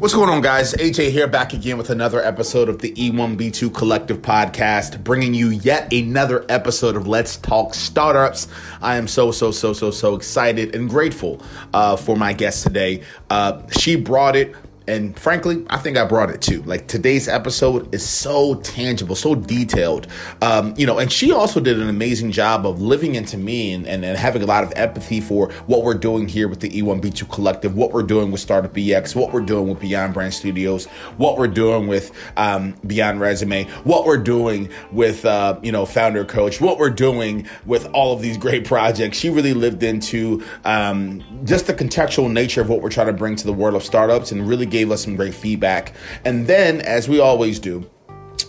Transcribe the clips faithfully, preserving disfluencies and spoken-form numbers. What's going on, guys? A J here, back again with another episode of the E one B two Collective podcast, bringing you yet another episode of Let's Talk Startups. I am so, so, so, so, so excited and grateful uh, for my guest today. Uh, she brought it. And frankly, I think I brought it too. Like, today's episode is so tangible, so detailed, um, you know, and she also did an amazing job of living into me and, and, and having a lot of empathy for what we're doing here with the E one B two Collective, what we're doing with Startup E X, what we're doing with Beyond Brand Studios, what we're doing with um, Beyond Resume, what we're doing with, uh, you know, Founder Coach, what we're doing with all of these great projects. She really lived into um, just the contextual nature of what we're trying to bring to the world of startups and really gave Gave us some great feedback. And then, as we always do,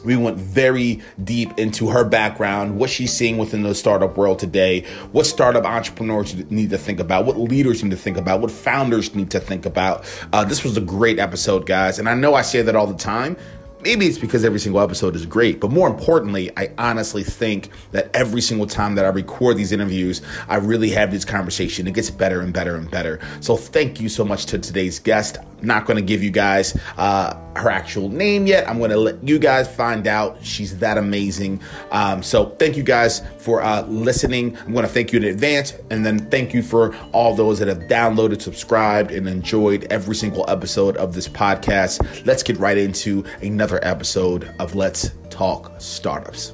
we went very deep into her background, what she's seeing within the startup world today, what startup entrepreneurs need to think about, what leaders need to think about, what founders need to think about. Uh, this was a great episode, guys. And I know I say that all the time. Maybe it's because every single episode is great, but more importantly, I honestly think that every single time that I record these interviews, I really have this conversation. It gets better and better and better. So thank you so much to today's guest. I'm not going to give you guys uh, her actual name yet. I'm going to let you guys find out. She's that amazing. Um, so thank you guys for uh, listening. I'm going to thank you in advance, and then thank you for all those that have downloaded, subscribed, and enjoyed every single episode of this podcast. Let's get right into another episode of Let's Talk Startups.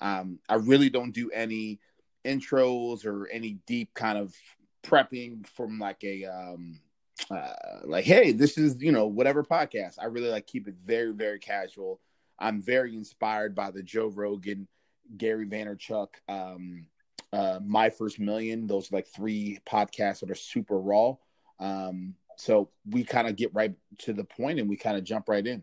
Um, I really don't do any intros or any deep kind of prepping from like a um, uh, like, hey, this is, you know, whatever podcast. I really like keep it very, very casual. I'm very inspired by the Joe Rogan, Gary Vaynerchuk, um, uh, My First Million. Those are like three podcasts that are super raw. Um, So we kind of get right to the point and we kind of jump right in.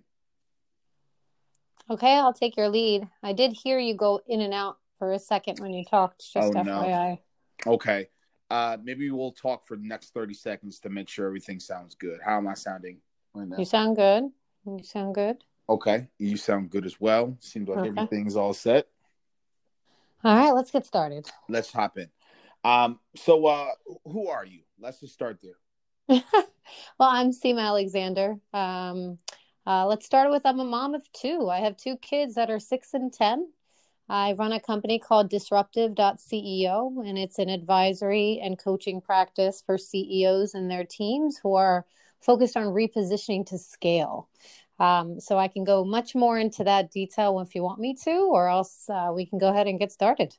Okay, I'll take your lead. I did hear you go in and out for a second when you talked, just oh, F Y I. No. Okay. Uh, maybe we'll talk for the next thirty seconds to make sure everything sounds good. How am I sounding right now? You sound good. You sound good. Okay. You sound good as well. Seems like okay. Everything's all set. All right, let's get started. Let's hop in. Um, so uh, who are you? Let's just start there. Well, I'm Seema Alexander. Um, uh, let's start with I'm a mom of two. I have two kids that are six and ten. I run a company called Disruptive dot C E O, and it's an advisory and coaching practice for C E Os and their teams who are focused on repositioning to scale. Um, so I can go much more into that detail if you want me to, or else uh, we can go ahead and get started.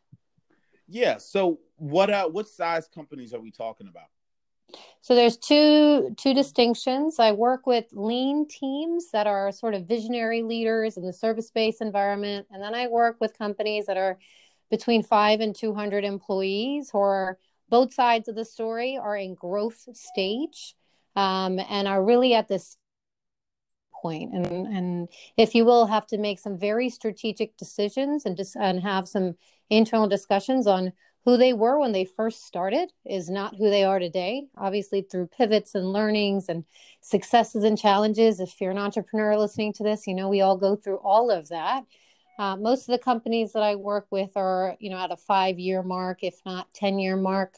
Yeah. So what uh, what size companies are we talking about? So there's two two distinctions. I work with lean teams that are sort of visionary leaders in the service-based environment. And then I work with companies that are between five and two hundred employees, who are both sides of the story are in growth stage um, and are really at this point. And, and if you will, have to make some very strategic decisions and just, and have some internal discussions on who they were when they first started is not who they are today. Obviously, through pivots and learnings and successes and challenges, if you're an entrepreneur listening to this, you know, we all go through all of that. Uh, most of the companies that I work with are, you know, at a five-year mark, if not ten-year mark.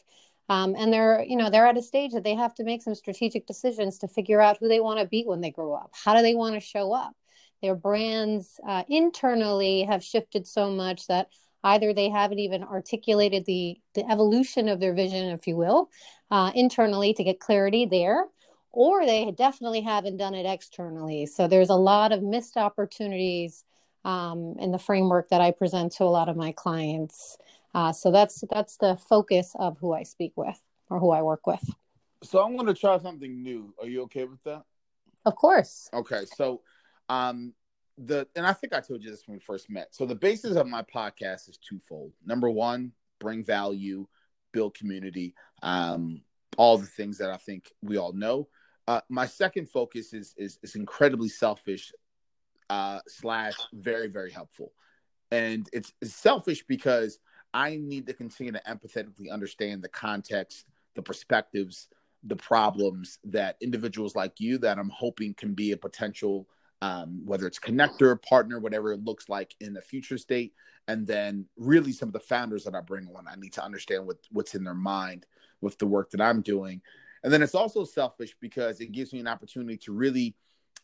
Um, and they're, you know, they're at a stage that they have to make some strategic decisions to figure out who they want to be when they grow up. How do they want to show up? Their brands uh, internally have shifted so much that either they haven't even articulated the, the evolution of their vision, if you will, uh, internally to get clarity there, or they definitely haven't done it externally. So there's a lot of missed opportunities um, in the framework that I present to a lot of my clients. Uh, so that's that's the focus of who I speak with or who I work with. So I'm going to try something new. Are you okay with that? Of course. Okay. So um The and I think I told you this when we first met. So the basis of my podcast is twofold. Number one, bring value, build community, um, all the things that I think we all know. Uh, my second focus is is, is incredibly selfish uh, slash very, very helpful. And it's, it's selfish because I need to continue to empathetically understand the context, the perspectives, the problems that individuals like you that I'm hoping can be a potential um, whether it's connector, partner, whatever it looks like in the future state. And then really some of the founders that I bring on, I need to understand what, what's in their mind with the work that I'm doing. And then it's also selfish because it gives me an opportunity to really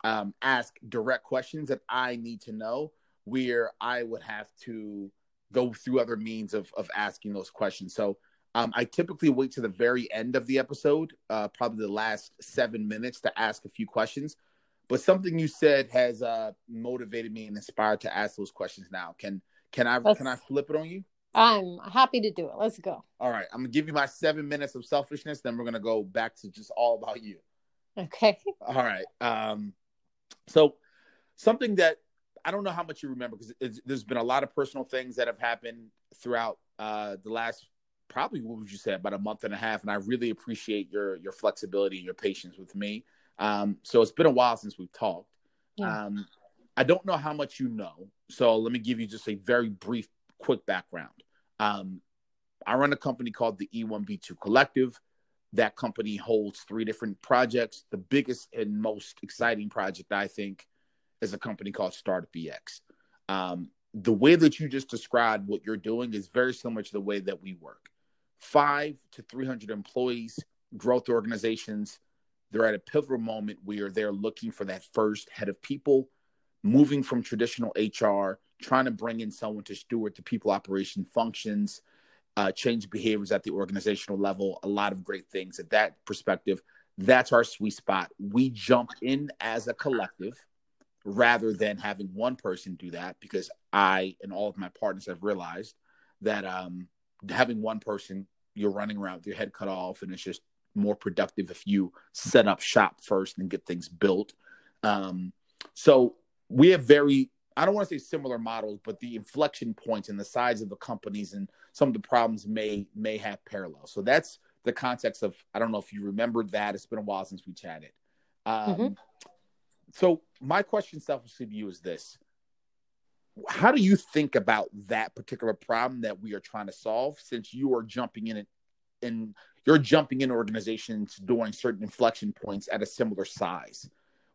um, ask direct questions that I need to know, where I would have to go through other means of of asking those questions. So um, I typically wait to the very end of the episode, uh, probably the last seven minutes to ask a few questions. But something you said has uh, motivated me and inspired to ask those questions now. Can can I Let's, can I flip it on you? I'm happy to do it. Let's go. All right. I'm going to give you my seven minutes of selfishness. Then we're going to go back to just all about you. Okay. All right. Um, so something that I don't know how much you remember, because there's been a lot of personal things that have happened throughout uh, the last, probably, what would you say, about a month and a half. And I really appreciate your your flexibility, your patience with me. Um, so it's been a while since we've talked. Yeah. Um, I don't know how much you know. So let me give you just a very brief, quick background. Um, I run a company called the E one B two Collective. That company holds three different projects. The biggest and most exciting project, I think, is a company called Startup E X. Um, the way that you just described what you're doing is very similar to the way that we work. five to three hundred employees, growth organizations. They're at a pivotal moment where they're looking for that first head of people, moving from traditional H R, trying to bring in someone to steward the people operation functions, uh, change behaviors at the organizational level, a lot of great things at that perspective. That's our sweet spot. We jump in as a collective, rather than having one person do that, because I and all of my partners have realized that um, having one person, you're running around with your head cut off, and it's just more productive if you set up shop first and get things built. Um, so we have very, I don't want to say similar models, but the inflection points and the size of the companies and some of the problems may may have parallels. So that's the context of, I don't know if you remember that. It's been a while since we chatted. Um, mm-hmm. So my question selfishly to you is this. How do you think about that particular problem that we are trying to solve, since you are jumping in and, and you're jumping in organizations during certain inflection points at a similar size?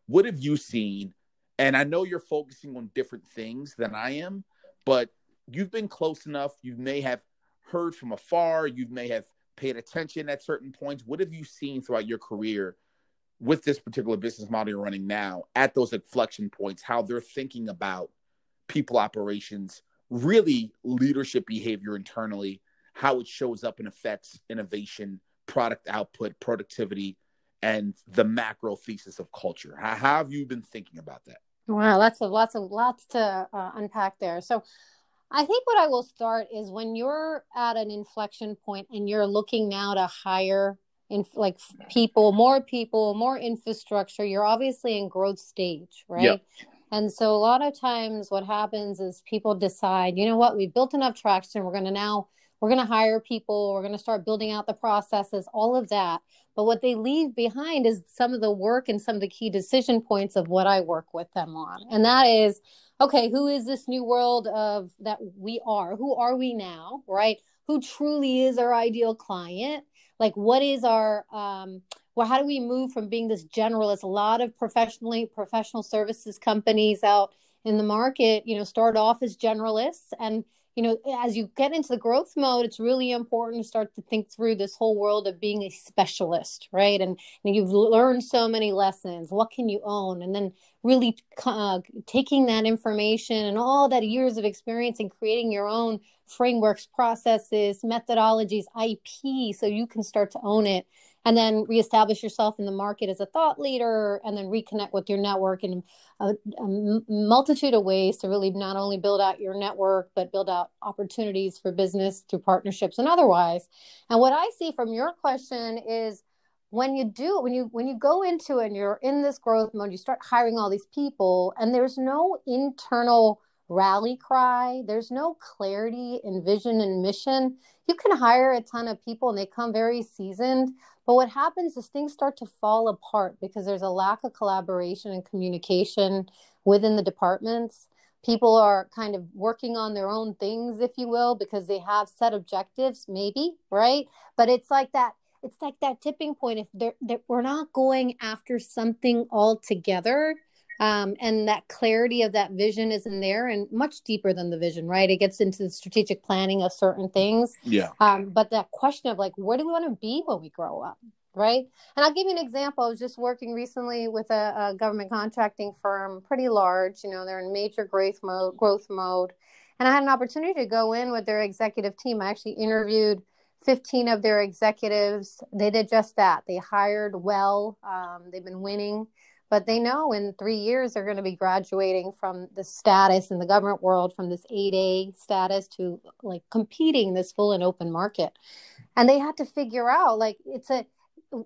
What have you seen? And I know you're focusing on different things than I am, but you've been close enough. You may have heard from afar. You may have paid attention at certain points. What have you seen throughout your career with this particular business model you're running now at those inflection points, how they're thinking about people operations, really leadership behavior internally, how it shows up and affects innovation, product output, productivity, and the macro thesis of culture? How, how have you been thinking about that? Wow, lots of lots of lots to uh, unpack there. So I think what I will start is, when you're at an inflection point and you're looking now to hire in, like, people, more people, more infrastructure, you're obviously in growth stage, right? Yep. And so a lot of times what happens is people decide, you know what, we've built enough traction. We're going to now, we're going to hire people. We're going to start building out the processes, all of that. But what they leave behind is some of the work and some of the key decision points of what I work with them on. And that is, okay, who is this new world of that we are? Who are we now, right? Who truly is our ideal client? Like, what is our, um, well, how do we move from being this generalist? A lot of professionally professional services companies out in the market, you know, start off as generalists. And, you know, as you get into the growth mode, it's really important to start to think through this whole world of being a specialist, right? And, and you've learned so many lessons. What can you own? And then really uh, taking that information and all that years of experience and creating your own frameworks, processes, methodologies, I P, so you can start to own it, and then reestablish yourself in the market as a thought leader, and then reconnect with your network in a, a multitude of ways to really not only build out your network, but build out opportunities for business through partnerships and otherwise. And what I see from your question is, when you do, when you, when you go into it and you're in this growth mode, you start hiring all these people, and there's no internal rally cry. There's no clarity and vision and mission. You can hire a ton of people and they come very seasoned, but what happens is things start to fall apart because there's a lack of collaboration and communication within the departments. People are kind of working on their own things, if you will, because they have set objectives, maybe, right? But it's like that It's like that tipping point. If they're, they're, we're not going after something all together, Um, and that clarity of that vision is in there, and much deeper than the vision, right? It gets into the strategic planning of certain things. Yeah. Um, but that question of like, where do we want to be when we grow up? Right. And I'll give you an example. I was just working recently with a, a government contracting firm, pretty large, you know, they're in major growth mode, growth mode. And I had an opportunity to go in with their executive team. I actually interviewed fifteen of their executives. They did just that. They hired well. Um, they've been winning. But they know in three years they're going to be graduating from the status in the government world, from this eight A status to like competing in this full and open market. And they had to figure out like it's a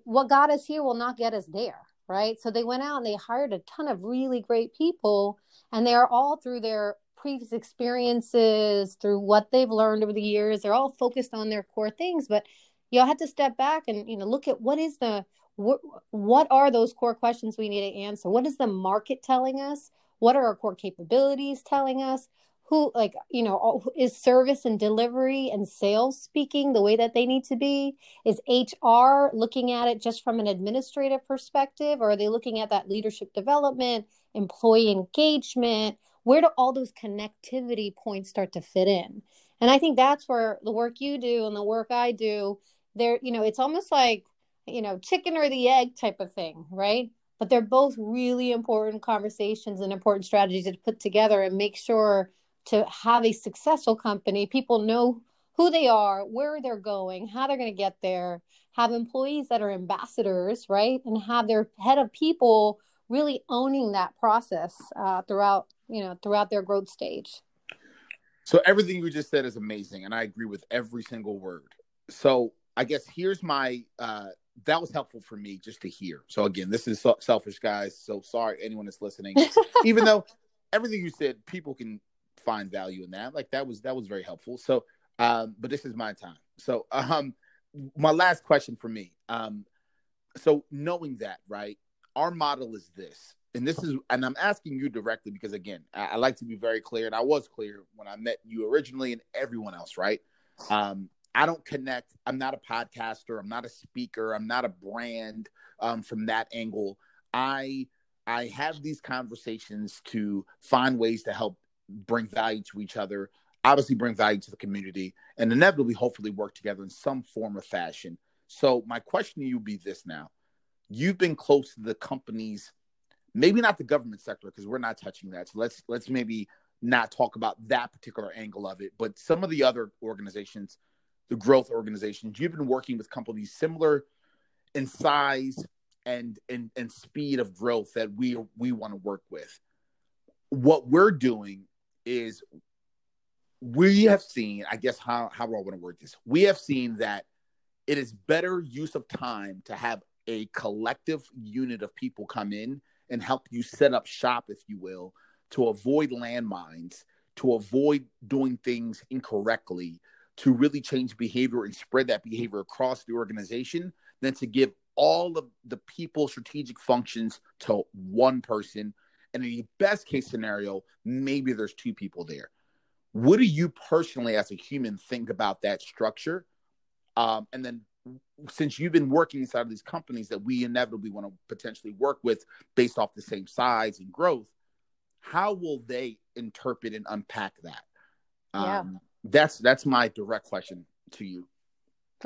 what got us here will not get us there. Right. So they went out and they hired a ton of really great people, and they are all through their previous experiences, through what they've learned over the years. They're all focused on their core things, but you'll have to step back and, you know, look at what is the What, what are those core questions we need to answer? What is the market telling us? What are our core capabilities telling us? Who, like, you know, is service and delivery and sales speaking the way that they need to be? Is H R looking at it just from an administrative perspective? Or are they looking at that leadership development, employee engagement? Where do all those connectivity points start to fit in? And I think that's where the work you do and the work I do, there, you know, it's almost like, you know, chicken or the egg type of thing, right? But they're both really important conversations and important strategies to put together and make sure to have a successful company. People know who they are, where they're going, how they're going to get there, have employees that are ambassadors, right? And have their head of people really owning that process uh, throughout, you know, throughout their growth stage. So everything you just said is amazing. And I agree with every single word. So I guess here's my, uh, that was helpful for me just to hear. So again, this is selfish, guys. So sorry, anyone that's listening, even though everything you said, people can find value in that. Like that was, that was very helpful. So, um, but this is my time. So, um, my last question for me. Um, so knowing that, right, our model is this, and this is, and I'm asking you directly, because again, I, I like to be very clear, and I was clear when I met you originally and everyone else. Right. Um, I don't connect. I'm not a podcaster. I'm not a speaker. I'm not a brand um, from that angle. I I have these conversations to find ways to help bring value to each other, obviously bring value to the community, and inevitably, hopefully work together in some form or fashion. So my question to you would be this now. You've been close to the companies, maybe not the government sector, because we're not touching that. So let's let's maybe not talk about that particular angle of it, but some of the other organizations, the growth organizations, you've been working with companies similar in size and and, and speed of growth that we we want to work with. What we're doing is we have seen, I guess how, how I want to word this, we have seen that it is better use of time to have a collective unit of people come in and help you set up shop, if you will, to avoid landmines, to avoid doing things incorrectly, to really change behavior and spread that behavior across the organization, than to give all of the people strategic functions to one person. And in the best case scenario, maybe there's two people there. What do you personally as a human think about that structure? Um, and then since you've been working inside of these companies that we inevitably want to potentially work with based off the same size and growth, how will they interpret and unpack that? Um, yeah. That's that's my direct question to you.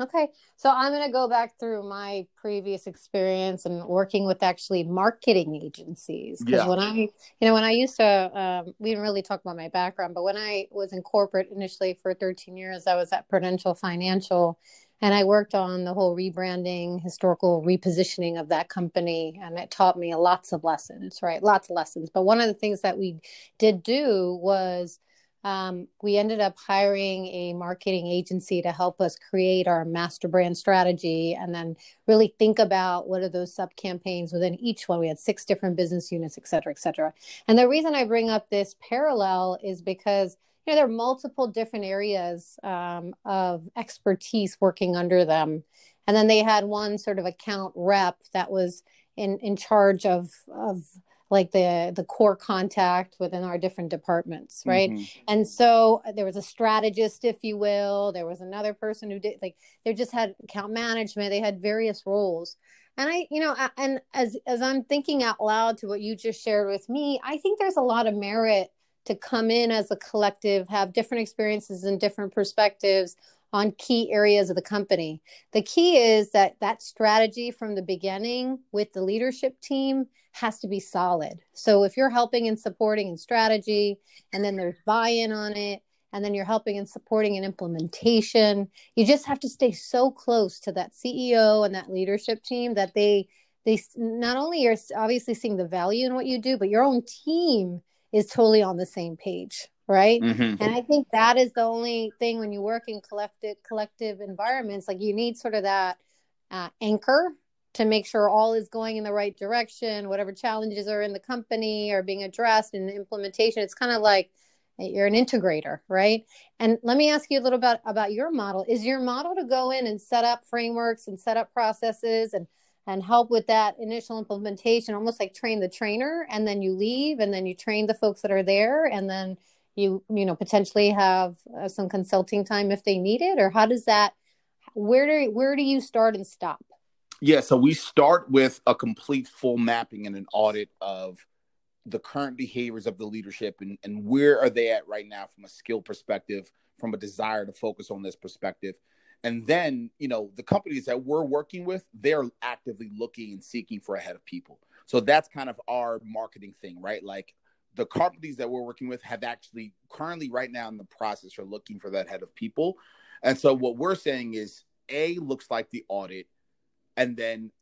Okay. So I'm going to go back through my previous experience and working with actually marketing agencies. Because yeah. when I, you know, when I used to, um, we didn't really talk about my background, but when I was in corporate initially for thirteen years, I was at Prudential Financial, and I worked on the whole rebranding, historical repositioning of that company. And it taught me lots of lessons, right? Lots of lessons. But one of the things that we did do was, Um, we ended up hiring a marketing agency to help us create our master brand strategy and then really think about what are those sub campaigns within each one. We had six different business units, et cetera, et cetera. And the reason I bring up this parallel is because, you know, there are multiple different areas um, of expertise working under them. And then they had one sort of account rep that was in, in charge of, of, like the the core contact within our different departments, right? Mm-hmm. And so there was a strategist, if you will. There was another person who did, like, they just had account management. They had various roles. And I, you know, and as, as I'm thinking out loud to what you just shared with me, I think there's a lot of merit to come in as a collective, have different experiences and different perspectives on key areas of the company. The key is that that strategy from the beginning with the leadership team has to be solid. So if you're helping and supporting in strategy, and then there's buy-in on it, and then you're helping and supporting in implementation, you just have to stay so close to that C E O and that leadership team that they they not only are obviously seeing the value in what you do, but your own team is totally on the same page. Right. Mm-hmm. And I think that is the only thing when you work in collective collective environments, like you need sort of that uh, anchor to make sure all is going in the right direction, whatever challenges are in the company are being addressed in the implementation. It's kind of like you're an integrator. Right. And let me ask you a little bit about your model. Is your model to go in and set up frameworks and set up processes and and help with that initial implementation, almost like train the trainer, and then you leave and then you train the folks that are there, and then you, you know, potentially have uh, some consulting time if they need it? Or how does that, where do, where do you start and stop? Yeah. So we start with a complete full mapping and an audit of the current behaviors of the leadership and, and where are they at right now from a skill perspective, from a desire to focus on this perspective. And then, you know, the companies that we're working with, they're actively looking and seeking for a head of people. So that's kind of our marketing thing, right? Like, the companies that we're working with have actually currently right now in the process are looking for that head of people. And so what we're saying is A looks like the audit, and then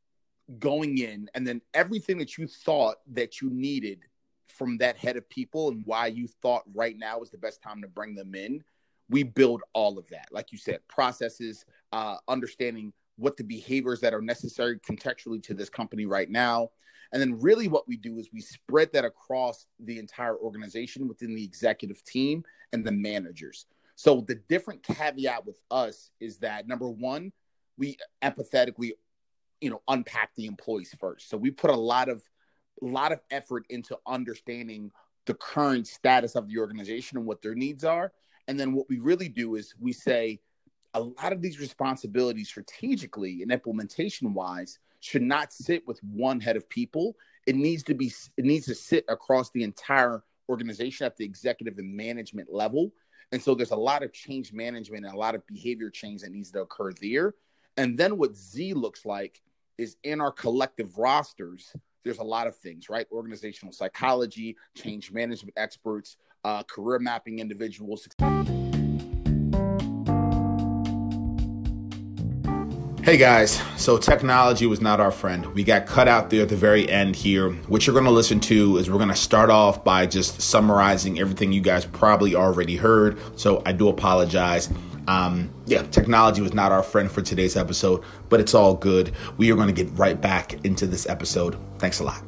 going in, and then everything that you thought that you needed from that head of people and why you thought right now is the best time to bring them in. We build all of that. Like you said, processes, uh, understanding what the behaviors that are necessary contextually to this company right now. And then really what we do is we spread that across the entire organization within the executive team and the managers. So the different caveat with us is that, number one, we empathetically, you know, unpack the employees first. So we put a lot of, a lot of effort into understanding the current status of the organization and what their needs are. And then what we really do is we say a lot of these responsibilities strategically and implementation wise should not sit with one head of people. It needs to be, it needs to sit across the entire organization at the executive and management level. And so there's a lot of change management and a lot of behavior change that needs to occur there. And then what Z looks like is in our collective rosters, there's a lot of things, right? Organizational psychology, change management experts, uh, career mapping individuals. Hey guys, so technology was not our friend. We got cut out there at the very end here. What you're going to listen to is we're going to start off by just summarizing everything you guys probably already heard. So I do apologize. Um, yeah, technology was not our friend for today's episode, but it's all good. We are going to get right back into this episode. Thanks a lot.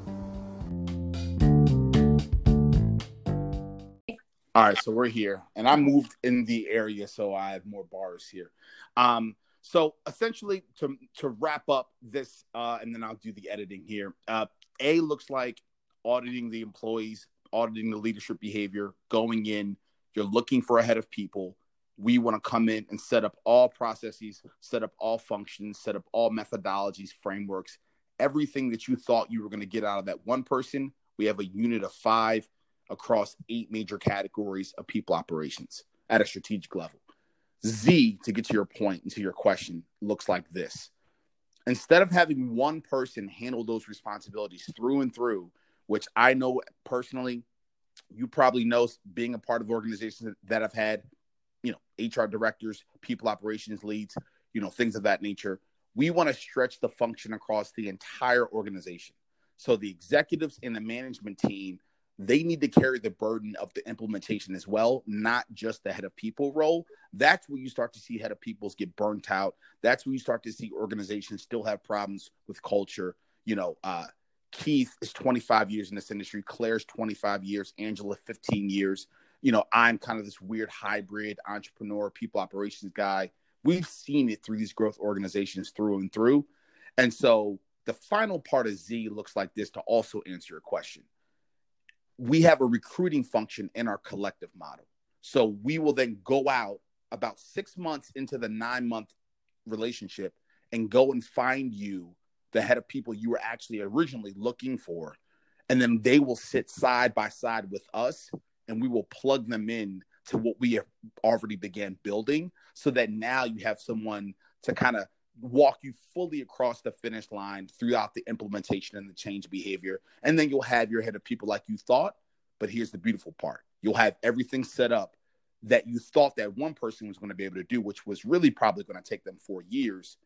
All right, so we're here, and I moved in the area, so I have more bars here. Um, So essentially, to to wrap up this, uh, and then I'll do the editing here. Uh, A looks like auditing the employees, auditing the leadership behavior, going in. You're looking for a head of people. We want to come in and set up all processes, set up all functions, set up all methodologies, frameworks, everything that you thought you were going to get out of that one person. We have a unit of five across eight major categories of people operations at a strategic level. Z, to get to your point and to your question, looks like this. Instead of having one person handle those responsibilities through and through, which I know personally, you probably know being a part of organizations that have had, you know, H R directors, people operations leads, you know, things of that nature. We want to stretch the function across the entire organization. So the executives and the management team, they need to carry the burden of the implementation as well, not just the head of people role. That's where you start to see head of peoples get burnt out. That's where you start to see organizations still have problems with culture. You know, uh, Keith is twenty-five years in this industry. Claire's twenty-five years. Angela, fifteen years. You know, I'm kind of this weird hybrid entrepreneur, people operations guy. We've seen it through these growth organizations through and through. And so the final part of Z looks like this to also answer your question. We have a recruiting function in our collective model. So we will then go out about six months into the nine month relationship and go and find you the head of people you were actually originally looking for. And then they will sit side by side with us, and we will plug them in to what we have already began building, so that now you have someone to kind of walk you fully across the finish line throughout the implementation and the change behavior. And then you'll have your head of people like you thought. But here's the beautiful part. You'll have everything set up that you thought that one person was going to be able to do, which was really probably going to take them four years.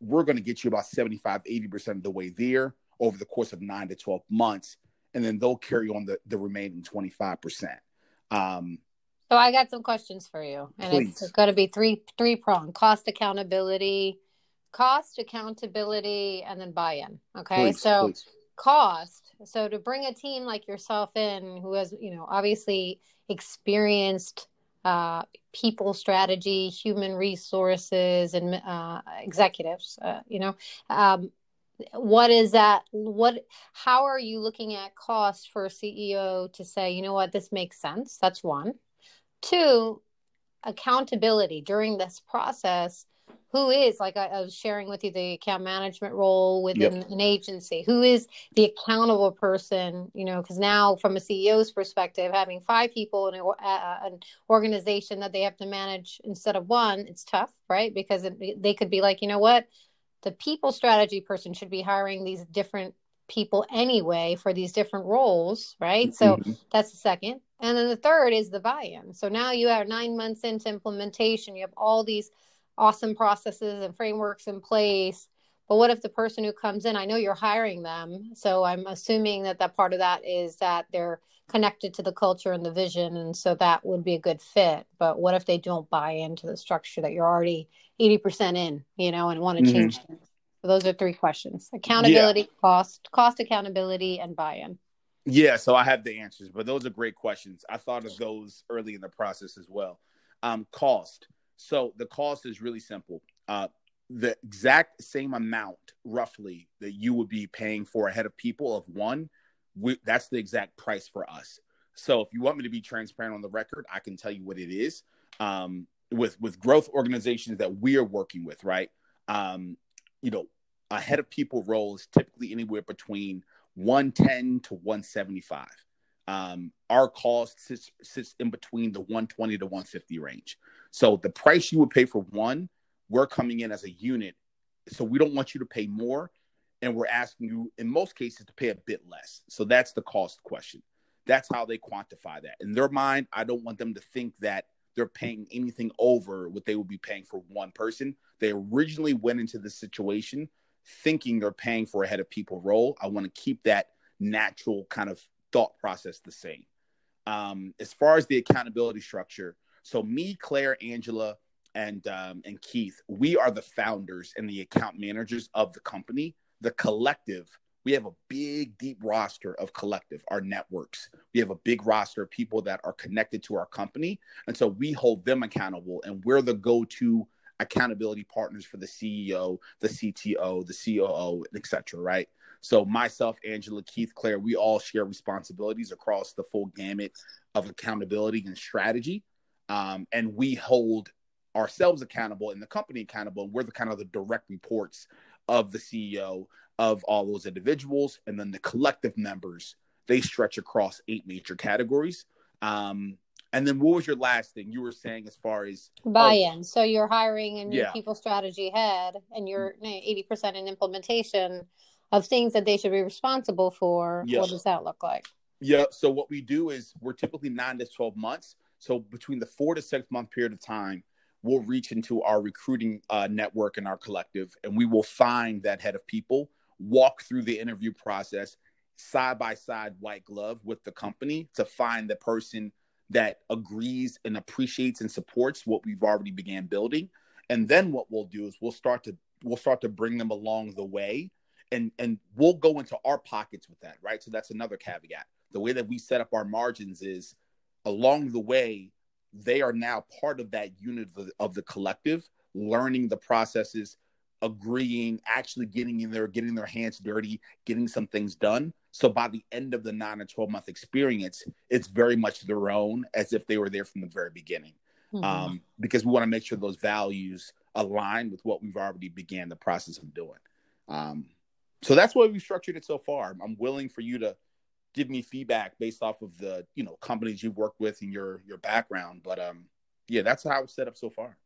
We're going to get you about seventy-five, eighty percent of the way there over the course of nine to twelve months. And then they'll carry on the, the remaining twenty-five percent. Um, so I got some questions for you. And please. It's going to be three, three prong: cost accountability, cost accountability, and then buy-in. Okay. Please, so please. Cost. So to bring a team like yourself in, who has, you know, obviously experienced uh, people strategy, human resources, and uh, executives, uh, you know, um, what is that? What, how are you looking at cost for a C E O to say, you know what, this makes sense? That's one. Two, accountability during this process. Who is, like I, I was sharing with you, the account management role within yep. an agency? Who is the accountable person? You know, because now from a C E O's perspective, having five people in a, uh, an organization that they have to manage instead of one, it's tough, right? Because it, they could be like, you know what, the people strategy person should be hiring these different people anyway for these different roles, right? Mm-hmm. So that's the second. And then the third is the buy-in. So now you are nine months into implementation. You have all these awesome processes and frameworks in place. But what if the person who comes in, I know you're hiring them, so I'm assuming that that part of that is that they're connected to the culture and the vision, and so that would be a good fit. But what if they don't buy into the structure that you're already eighty percent in, you know, and want to mm-hmm. change things? So those are three questions: accountability, yeah. cost, cost accountability, and buy-in. Yeah, so I have the answers, but those are great questions. I thought of those early in the process as well. Um, cost. So the cost is really simple. Uh, the exact same amount, roughly, that you would be paying for a head of people of one, we, that's the exact price for us. So if you want me to be transparent on the record, I can tell you what it is. Um, with with growth organizations that we are working with, right? Um, you know, a head of people role is typically anywhere between one ten to one seventy-five. Um, our cost sits, sits in between the one twenty to one fifty range. So the price you would pay for one, we're coming in as a unit. So we don't want you to pay more. And we're asking you in most cases to pay a bit less. So that's the cost question. That's how they quantify that. In their mind, I don't want them to think that they're paying anything over what they would be paying for one person. They originally went into this situation thinking they're paying for a head of people role. I want to keep that natural kind of thought process the same. Um, as far as the accountability structure, so me, Claire, Angela, and um, and Keith, we are the founders and the account managers of the company. The collective, we have a big, deep roster of collective, our networks. We have a big roster of people that are connected to our company. And so we hold them accountable, and we're the go-to accountability partners for the C E O, the C T O, the C O O, et cetera, right? So myself, Angela, Keith, Claire, we all share responsibilities across the full gamut of accountability and strategy. Um, and we hold ourselves accountable and the company accountable. And we're the kind of the direct reports of the C E O, of all those individuals. And then the collective members, they stretch across eight major categories. Um, And then what was your last thing you were saying as far as buy-in? Oh, so you're hiring a new yeah. people strategy head, and you're eighty percent in implementation of things that they should be responsible for. Yes. What does that look like? Yeah. So what we do is we're typically nine to twelve months. So between the four to six month period of time, we'll reach into our recruiting uh, network and our collective, and we will find that head of people, walk through the interview process side by side, white glove with the company to find the person that agrees and appreciates and supports what we've already began building. And then what we'll do is we'll start to we'll start to bring them along the way, and and we'll go into our pockets with that, right? So that's another caveat. The way that we set up our margins is along the way, they are now part of that unit of the, of the collective, learning the processes, agreeing, actually getting in there, getting their hands dirty, getting some things done. So by the end of the nine and twelve month experience, it's very much their own, as if they were there from the very beginning, mm-hmm. um, because we want to make sure those values align with what we've already began the process of doing. Um, so that's why we've structured it so far. I'm willing for you to give me feedback based off of the, you know, companies you've worked with and your, your background. But um, yeah, that's how it's set up so far.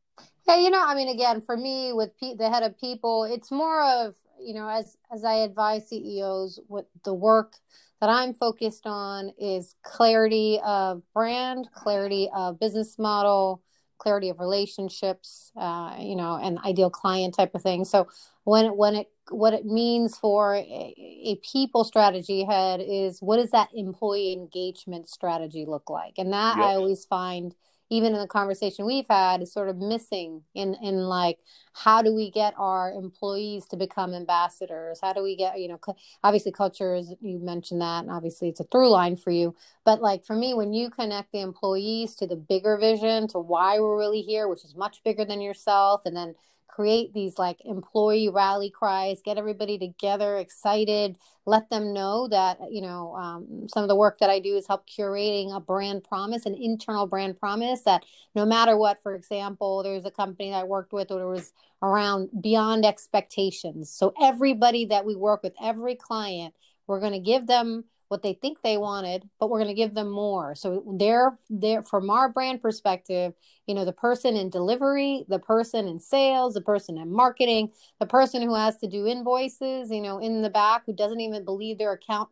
Yeah, you know, I mean, again, for me with P- the head of people, it's more of, you know, as, as I advise C E Os, what the work that I'm focused on is clarity of brand, clarity of business model, clarity of relationships, uh, you know, and ideal client type of thing. So when when it what it means for a, a people strategy head is, what does that employee engagement strategy look like? And that yep. I always find, even in the conversation we've had, is sort of missing in, in like, how do we get our employees to become ambassadors? How do we get, you know, cu- obviously culture is, you mentioned that, and obviously it's a through line for you. But like, for me, when you connect the employees to the bigger vision, to why we're really here, which is much bigger than yourself, and then create these like employee rally cries, get everybody together, excited, let them know that, you know, um, some of the work that I do is help curating a brand promise, an internal brand promise that no matter what, for example, there's a company that I worked with where it was around beyond expectations. So everybody that we work with, every client, we're going to give them what they think they wanted, but we're going to give them more. So they're there from our brand perspective, you know, the person in delivery, the person in sales, the person in marketing, the person who has to do invoices, you know, in the back, who doesn't even believe their account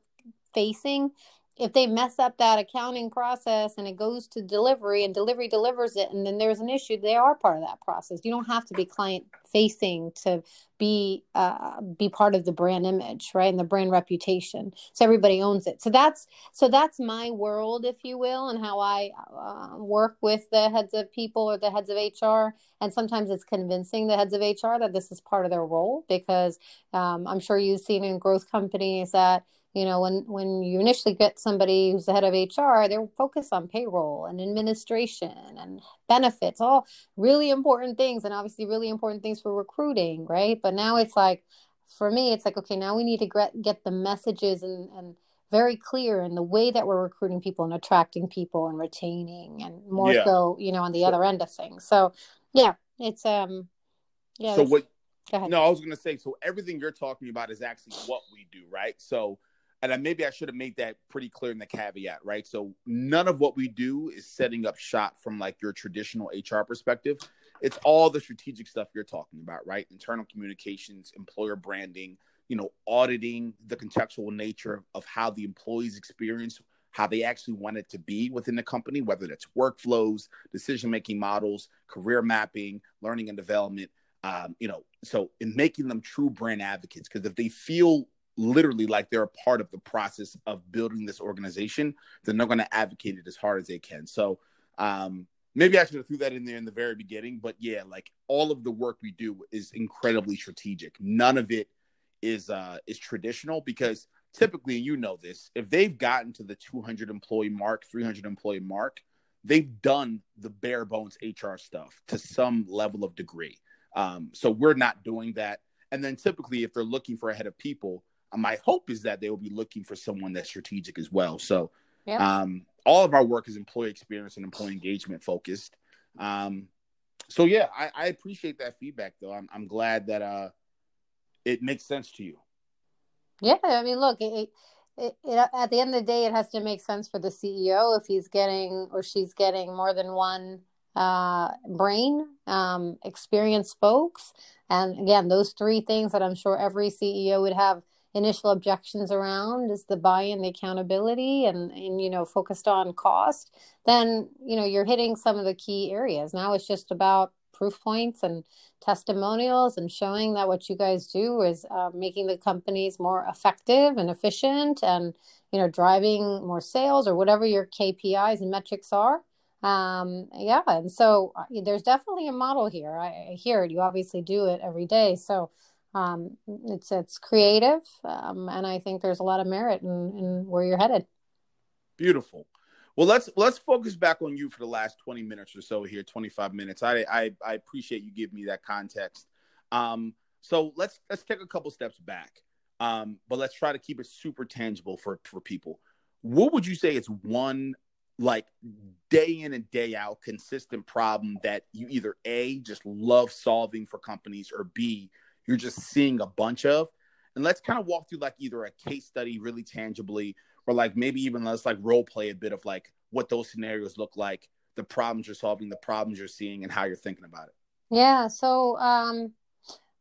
facing. If they mess up that accounting process and it goes to delivery and delivery delivers it, and then there's an issue, they are part of that process. You don't have to be client facing to be uh, be part of the brand image, right? And the brand reputation. So everybody owns it. So that's so that's my world, if you will, and how I uh, work with the heads of people or the heads of H R. And sometimes it's convincing the heads of H R that this is part of their role, because um, I'm sure you've seen in growth companies that, you know, when, when you initially get somebody who's the head of H R, they're focused on payroll and administration and benefits, all really important things, and obviously really important things for recruiting, right? But now it's like, for me, it's like, okay, now we need to get, get the messages and, and very clear in the way that we're recruiting people and attracting people and retaining, and more yeah. so, you know, on the so, other end of things. So, yeah, it's, um, yeah. So what, go ahead. No, I was going to say, so everything you're talking about is actually what we do, right? So, and maybe I should have made that pretty clear in the caveat, right? So none of what we do is setting up shop from like your traditional H R perspective. It's all the strategic stuff you're talking about, right? Internal communications, employer branding, you know, auditing the contextual nature of how the employees experience, how they actually want it to be within the company, whether that's workflows, decision-making models, career mapping, learning and development, um, you know, so in making them true brand advocates, because if they feel literally like they're a part of the process of building this organization, then they're going to advocate it as hard as they can. So um, maybe I should have threw that in there in the very beginning, but yeah, like all of the work we do is incredibly strategic. None of it is uh, is traditional, because typically, you know this, if they've gotten to the two hundred employee mark, three hundred employee mark, they've done the bare bones H R stuff to some level of degree. Um, so we're not doing that. And then typically if they're looking for a head of people, my hope is that they will be looking for someone that's strategic as well. So yep. um, all of our work is employee experience and employee engagement focused. Um, so, yeah, I, I appreciate that feedback, though. I'm, I'm glad that uh, it makes sense to you. Yeah, I mean, look, it, it, it, at the end of the day, it has to make sense for the C E O if he's getting or she's getting more than one uh, brain, um, experienced folks. And again, those three things that I'm sure every C E O would have initial objections around is the buy-in, the accountability, and, and, you know, focused on cost, then, you know, you're hitting some of the key areas. Now it's just about proof points and testimonials and showing that what you guys do is uh, making the companies more effective and efficient and, you know, driving more sales or whatever your K P Is and metrics are. Um, yeah. And so there's definitely a model here. I, I hear it. You obviously do it every day. So Um, it's, it's creative. Um, and I think there's a lot of merit in, in where you're headed. Beautiful. Well, let's, let's focus back on you for the last twenty minutes or so here, twenty-five minutes. I, I, I appreciate you giving me that context. Um, so let's, let's take a couple steps back. Um, but let's try to keep it super tangible for, for people. What would you say is one, like, day in and day out consistent problem that you either A, just love solving for companies, or B, you're just seeing a bunch of, And let's kind of walk through like either a case study really tangibly, or like maybe even let's like role play a bit of like what those scenarios look like, the problems you're solving, the problems you're seeing, and how you're thinking about it. Yeah. So um,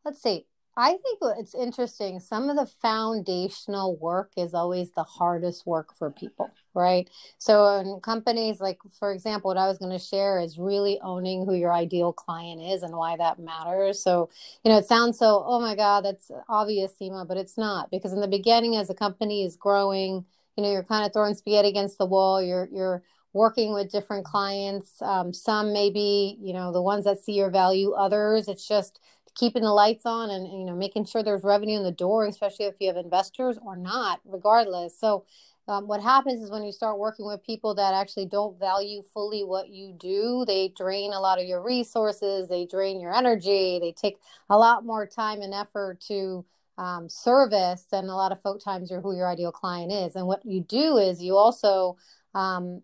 let's see. I think it's interesting. Some of the foundational work is always the hardest work for people, right? So in companies, like, for example, what I was going to share is really owning who your ideal client is and why that matters. So, you know, it sounds so, oh my God, that's obvious, Seema, but it's not. Because in the beginning, as a company is growing, you know, you're kind of throwing spaghetti against the wall. You're, you're working with different clients. Um, some maybe, you know, the ones that see your value, others, it's just keeping the lights on and, you know, making sure there's revenue in the door, especially if you have investors or not, regardless. So um, what happens is when you start working with people that actually don't value fully what you do, they drain a lot of your resources, they drain your energy, they take a lot more time and effort to um, service than a lot of folk times or who your ideal client is. And what you do is you also um,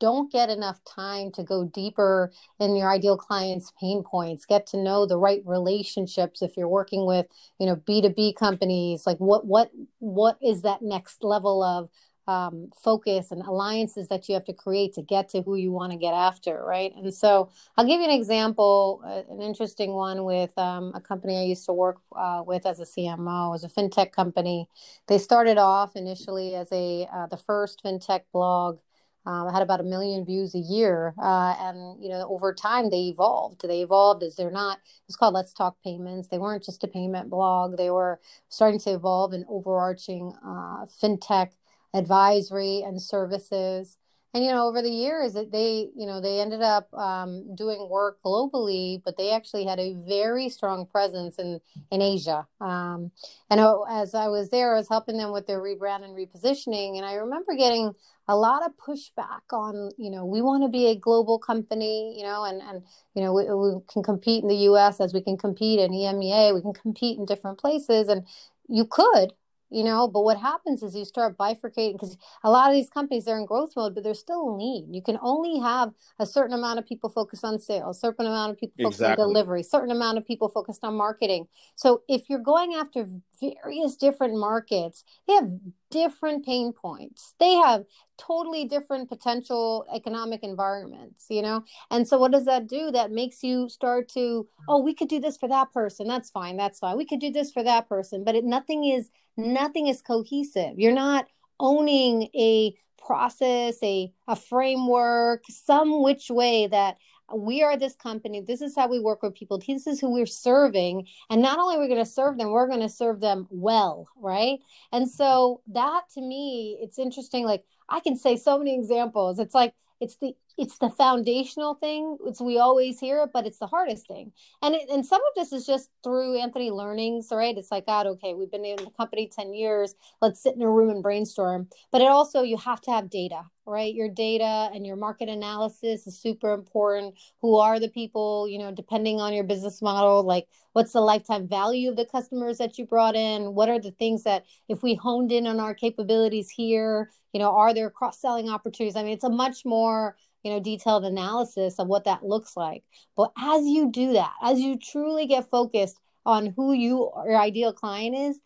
don't get enough time to go deeper in your ideal client's pain points, get to know the right relationships. If you're working with, you know, B two B companies, like what, what, what is that next level of um, focus and alliances that you have to create to get to who you want to get after. Right. And so I'll give you an example, an interesting one with um, a company I used to work uh, with as a C M O. It was a fintech company. They started off initially as a, uh, the first fintech blog. Um, I had about a million views a year. Uh, and, you know, over time, they evolved. They evolved as they're not, it's called Let's Talk Payments. They weren't just a payment blog. They were starting to evolve in overarching uh, fintech advisory and services. And, you know, over the years that they, you know, they ended up um, doing work globally, but they actually had a very strong presence in, in Asia. Um, and as I was there, I was helping them with their rebrand and repositioning. And I remember getting a lot of pushback on, you know, we want to be a global company, you know, and, and you know, we, we can compete in the U S as we can compete in E M E A, we can compete in different places. And you could. You know, but what happens is you start bifurcating because a lot of these companies, they're in growth mode, but they're still lean. You can only have a certain amount of people focused on sales, certain amount of people focused exactly. on delivery, certain amount of people focused on marketing. So if you're going after various different markets, they have different pain points. They have totally different potential economic environments, you know? And so what does that do? That makes you start to, oh, we could do this for that person. That's fine. That's fine. We could do this for that person. But it, nothing is, nothing is cohesive. You're not owning a process, a, a framework, some which way that we are this company. This is how we work with people. This is who we're serving. And not only are we going to serve them, we're going to serve them well. Right. And so that to me, it's interesting. Like I can say so many examples. It's like, it's the, it's the foundational thing. It's, we always hear it, but it's the hardest thing. And it, and some of this is just through Anthony learnings, right? It's like, God, okay, we've been in the company ten years. Let's sit in a room and brainstorm. But it also, you have to have data, right? Your data and your market analysis is super important. Who are the people, you know, depending on your business model, like what's the lifetime value of the customers that you brought in? What are the things that if we honed in on our capabilities here, you know, are there cross-selling opportunities? I mean, it's a much more, you know, detailed analysis of what that looks like. But as you do that, as you truly get focused on who you, your ideal client is,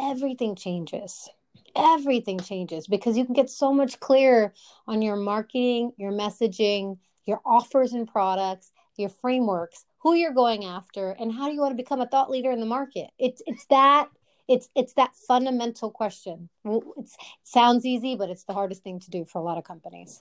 everything changes. Everything changes because you can get so much clearer on your marketing, your messaging, your offers and products, your frameworks, who you're going after, and how do you want to become a thought leader in the market. It's it's that it's it's that fundamental question. It's, it sounds easy, but it's the hardest thing to do for a lot of companies.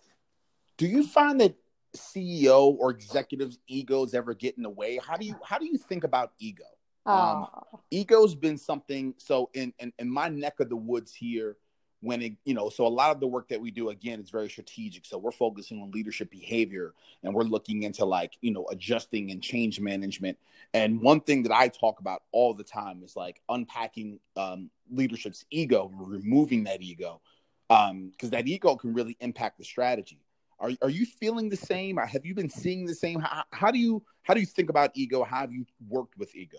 Do you find that C E O or executives' egos ever get in the way? How do you how do you think about ego? Oh. Um, ego's been something. So in, in in my neck of the woods here, when it you know, so a lot of the work that we do again is very strategic. So we're focusing on leadership behavior, and we're looking into like you know adjusting and change management. And one thing that I talk about all the time is like unpacking um, leadership's ego, removing that ego, because um, that ego can really impact the strategy. Are are you feeling the same? Or have you been seeing the same? How, how do you how do you think about ego? How have you worked with ego?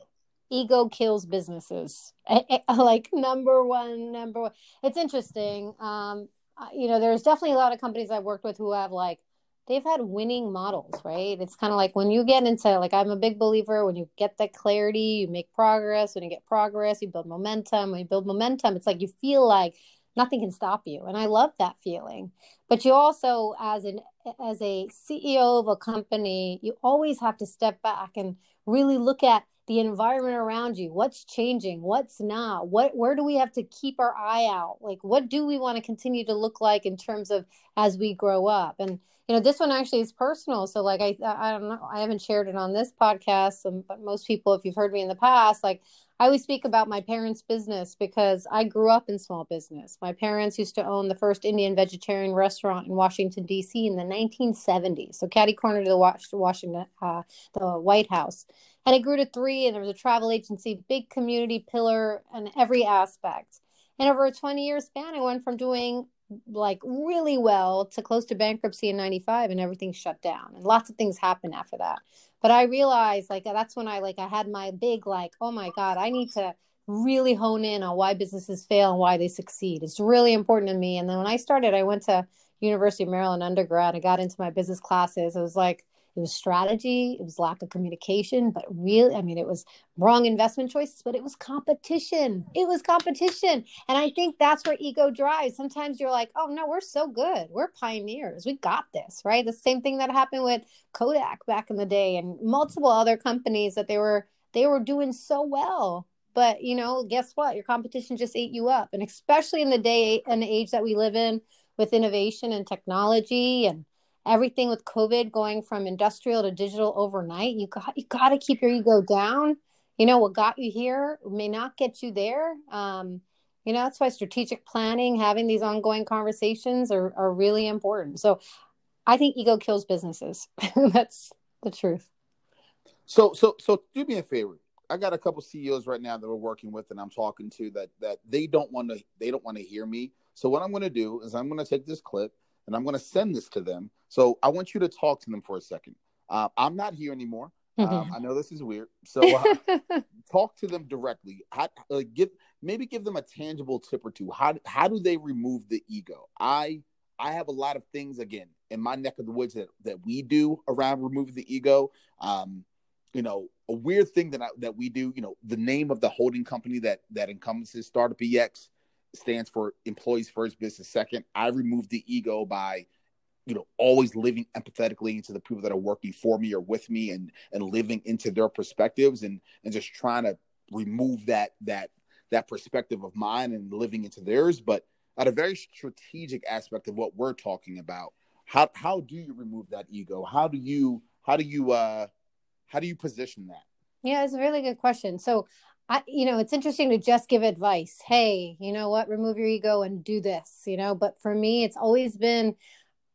Ego kills businesses. I, I, like number one, number one. It's interesting. Um, you know, there's definitely a lot of companies I've worked with who have like they've had winning models, right? It's kind of like when you get into, like, I'm a big believer, when you get that clarity, you make progress. When you get progress, you build momentum. When you build momentum, it's like you feel like nothing can stop you. And I love that feeling. But you also, as an as a C E O of a company, you always have to step back and really look at the environment around you. What's changing? What's not? What, where do we have to keep our eye out? Like, what do we want to continue to look like in terms of as we grow up? And, you know, this one actually is personal. So like, I, I don't know, I haven't shared it on this podcast, but most people, if you've heard me in the past, like, I always speak about my parents' business because I grew up in small business. My parents used to own the first Indian vegetarian restaurant in Washington, D C in the nineteen seventies. So catty corner to the Washington, uh, the White House. And it grew to three, and there was a travel agency, big community pillar in every aspect. And over a twenty-year span, I went from doing like really well to close to bankruptcy in ninety-five, and everything shut down, and lots of things happened after that. But I realized, like, that's when I, like, I had my big, like, oh my God, I need to really hone in on why businesses fail and why they succeed. It's really important to me. And then when I started, I went to University of Maryland undergrad. I got into my business classes. It was like, it was strategy. It was lack of communication, but really, I mean, it was wrong investment choices, but it was competition. It was competition. And I think that's where ego drives. Sometimes you're like, oh no, we're so good. We're pioneers. We got this, right? The same thing that happened with Kodak back in the day and multiple other companies that they were, they were doing so well. But, you know, guess what? Your competition just ate you up. And especially in the day and age that we live in with innovation and technology and everything with COVID going from industrial to digital overnight, you got you got to keep your ego down. You know, what got you here may not get you there. Um, you know, that's why strategic planning, having these ongoing conversations are, are really important. So I think ego kills businesses. That's the truth. So, so, so do me a favor. I got a couple C E Os right now that we're working with and I'm talking to that, that they don't want to, they don't want to hear me. So what I'm going to do is I'm going to take this clip and I'm going to send this to them. So I want you to talk to them for a second. Uh, I'm not here anymore. Mm-hmm. Um, I know this is weird. So uh, talk to them directly. How, uh, give maybe give them a tangible tip or two. How how do they remove the ego? I I have a lot of things, again, in my neck of the woods that, that we do around removing the ego. Um, you know, a weird thing that I, that we do. You know, the name of the holding company that that encompasses Startup E X stands for Employees First, Business Second. I removed the ego by, you know, always living empathetically into the people that are working for me or with me and, and living into their perspectives and, and just trying to remove that, that, that perspective of mine and living into theirs, but at a very strategic aspect of what we're talking about. How, how do you remove that ego? How do you, how do you, uh, how do you position that? Yeah, it's a really good question. So I, you know, it's interesting to just give advice. Hey, you know what, remove your ego and do this, you know, but for me, it's always been,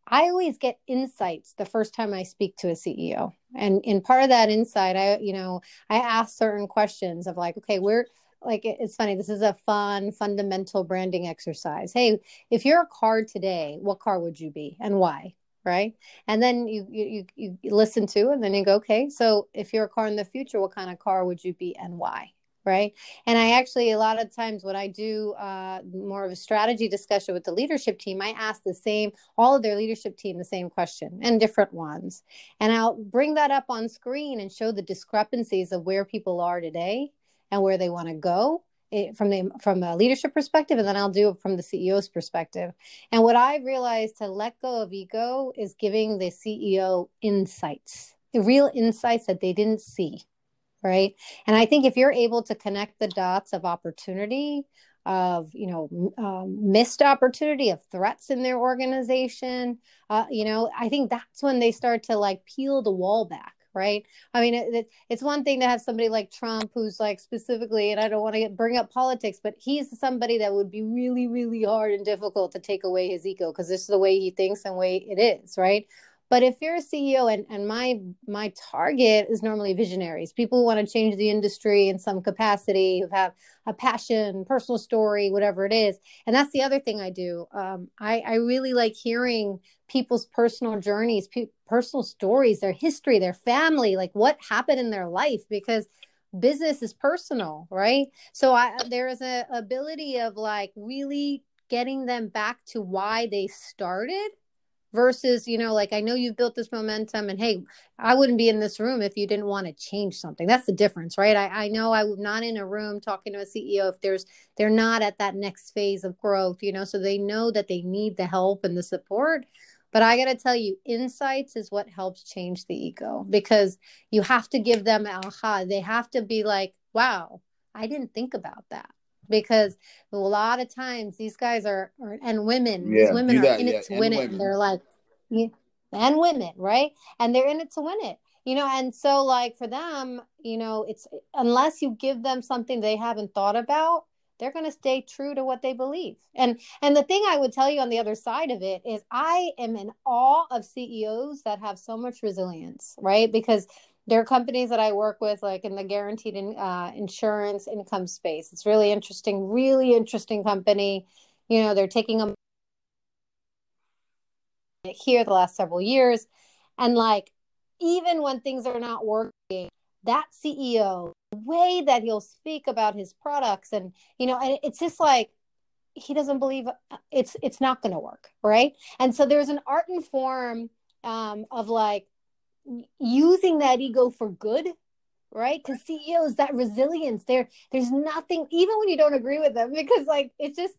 I always get insights the first time I speak to a C E O. And in part of that insight, I, you know, I ask certain questions of like, okay, we're like, it's funny. This is a fun, fundamental branding exercise. Hey, if you're a car today, what car would you be and why? Right. And then you, you, you listen to, and then you go, okay, so if you're a car in the future, what kind of car would you be and why? Right. And I actually, a lot of times when I do uh, more of a strategy discussion with the leadership team, I ask the same, all of their leadership team, the same question and different ones. And I'll bring that up on screen and show the discrepancies of where people are today and where they want to go from the from a leadership perspective. And then I'll do it from the C E O's perspective. And what I realized to let go of ego is giving the C E O insights, the real insights that they didn't see. Right. And I think if you're able to connect the dots of opportunity, of, you know, um, missed opportunity, of threats in their organization, uh, you know, I think that's when they start to like peel the wall back. Right. I mean, it, it, it's one thing to have somebody like Trump, who's like specifically, and I don't want to bring up politics, but he's somebody that would be really, really hard and difficult to take away his ego because this is the way he thinks and way it is. Right. But if you're a C E O, and, and my my target is normally visionaries, people who want to change the industry in some capacity, who have a passion, personal story, whatever it is. And that's the other thing I do. Um, I, I really like hearing people's personal journeys, pe- personal stories, their history, their family, like what happened in their life, because business is personal, right? So I, there is an ability of like really getting them back to why they started versus, you know, like, I know you've built this momentum and, hey, I wouldn't be in this room if you didn't want to change something. That's the difference, right? I, I know I'm not in a room talking to a C E O if there's, they're not at that next phase of growth, you know, so they know that they need the help and the support. But I got to tell you, insights is what helps change the ego, because you have to give them an aha. They have to be like, wow, I didn't think about that. Because a lot of times these guys are, are and women, yeah, these women that, are in yeah, it to win women. it. They're like, yeah, and women, right? And they're in it to win it, you know? And so like for them, you know, it's, unless you give them something they haven't thought about, they're going to stay true to what they believe. And, and the thing I would tell you on the other side of it is I am in awe of C E Os that have so much resilience, right? Because there are companies that I work with, like in the guaranteed in, uh, insurance income space. It's really interesting, really interesting company. You know, they're taking them here the last several years. And like, even when things are not working, that C E O, the way that he'll speak about his products and, you know, and it's just like, he doesn't believe it's, it's not going to work. Right. And so there's an art and form um, of like, using that ego for good, right? Because C E Os, that resilience there, there's nothing, even when you don't agree with them, because like, it's just,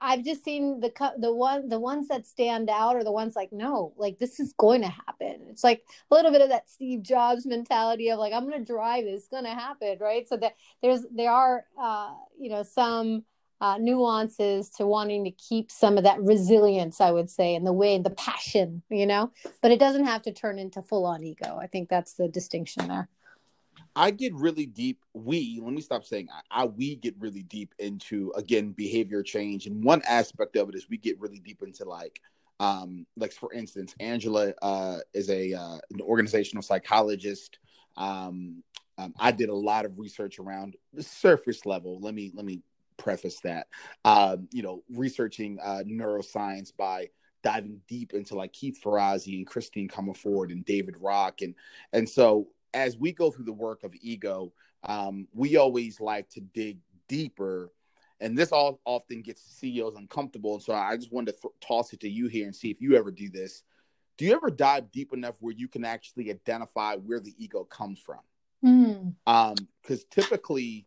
I've just seen the, the one, the ones that stand out are the ones like, no, like this is going to happen. It's like a little bit of that Steve Jobs mentality of like, I'm going to drive this, it's going to happen. Right. So that there's, there are, uh, you know, some uh, nuances to wanting to keep some of that resilience, I would say, and the way and the passion, you know, but it doesn't have to turn into full on ego. I think that's the distinction there. I get really deep. We, let me stop saying I, I, we get really deep into, again, behavior change. And one aspect of it is we get really deep into like, um, like for instance, Angela uh, is a, uh, an organizational psychologist. Um, um, I did a lot of research around the surface level. Let me, let me, preface that, um, you know, researching uh, neuroscience by diving deep into like Keith Ferrazzi and Christine Comerford and David Rock. And and so as we go through the work of ego, um, we always like to dig deeper. And this all often gets C E Os uncomfortable. And so I just wanted to th- toss it to you here and see if you ever do this. Do you ever dive deep enough where you can actually identify where the ego comes from? Mm. Um, because typically,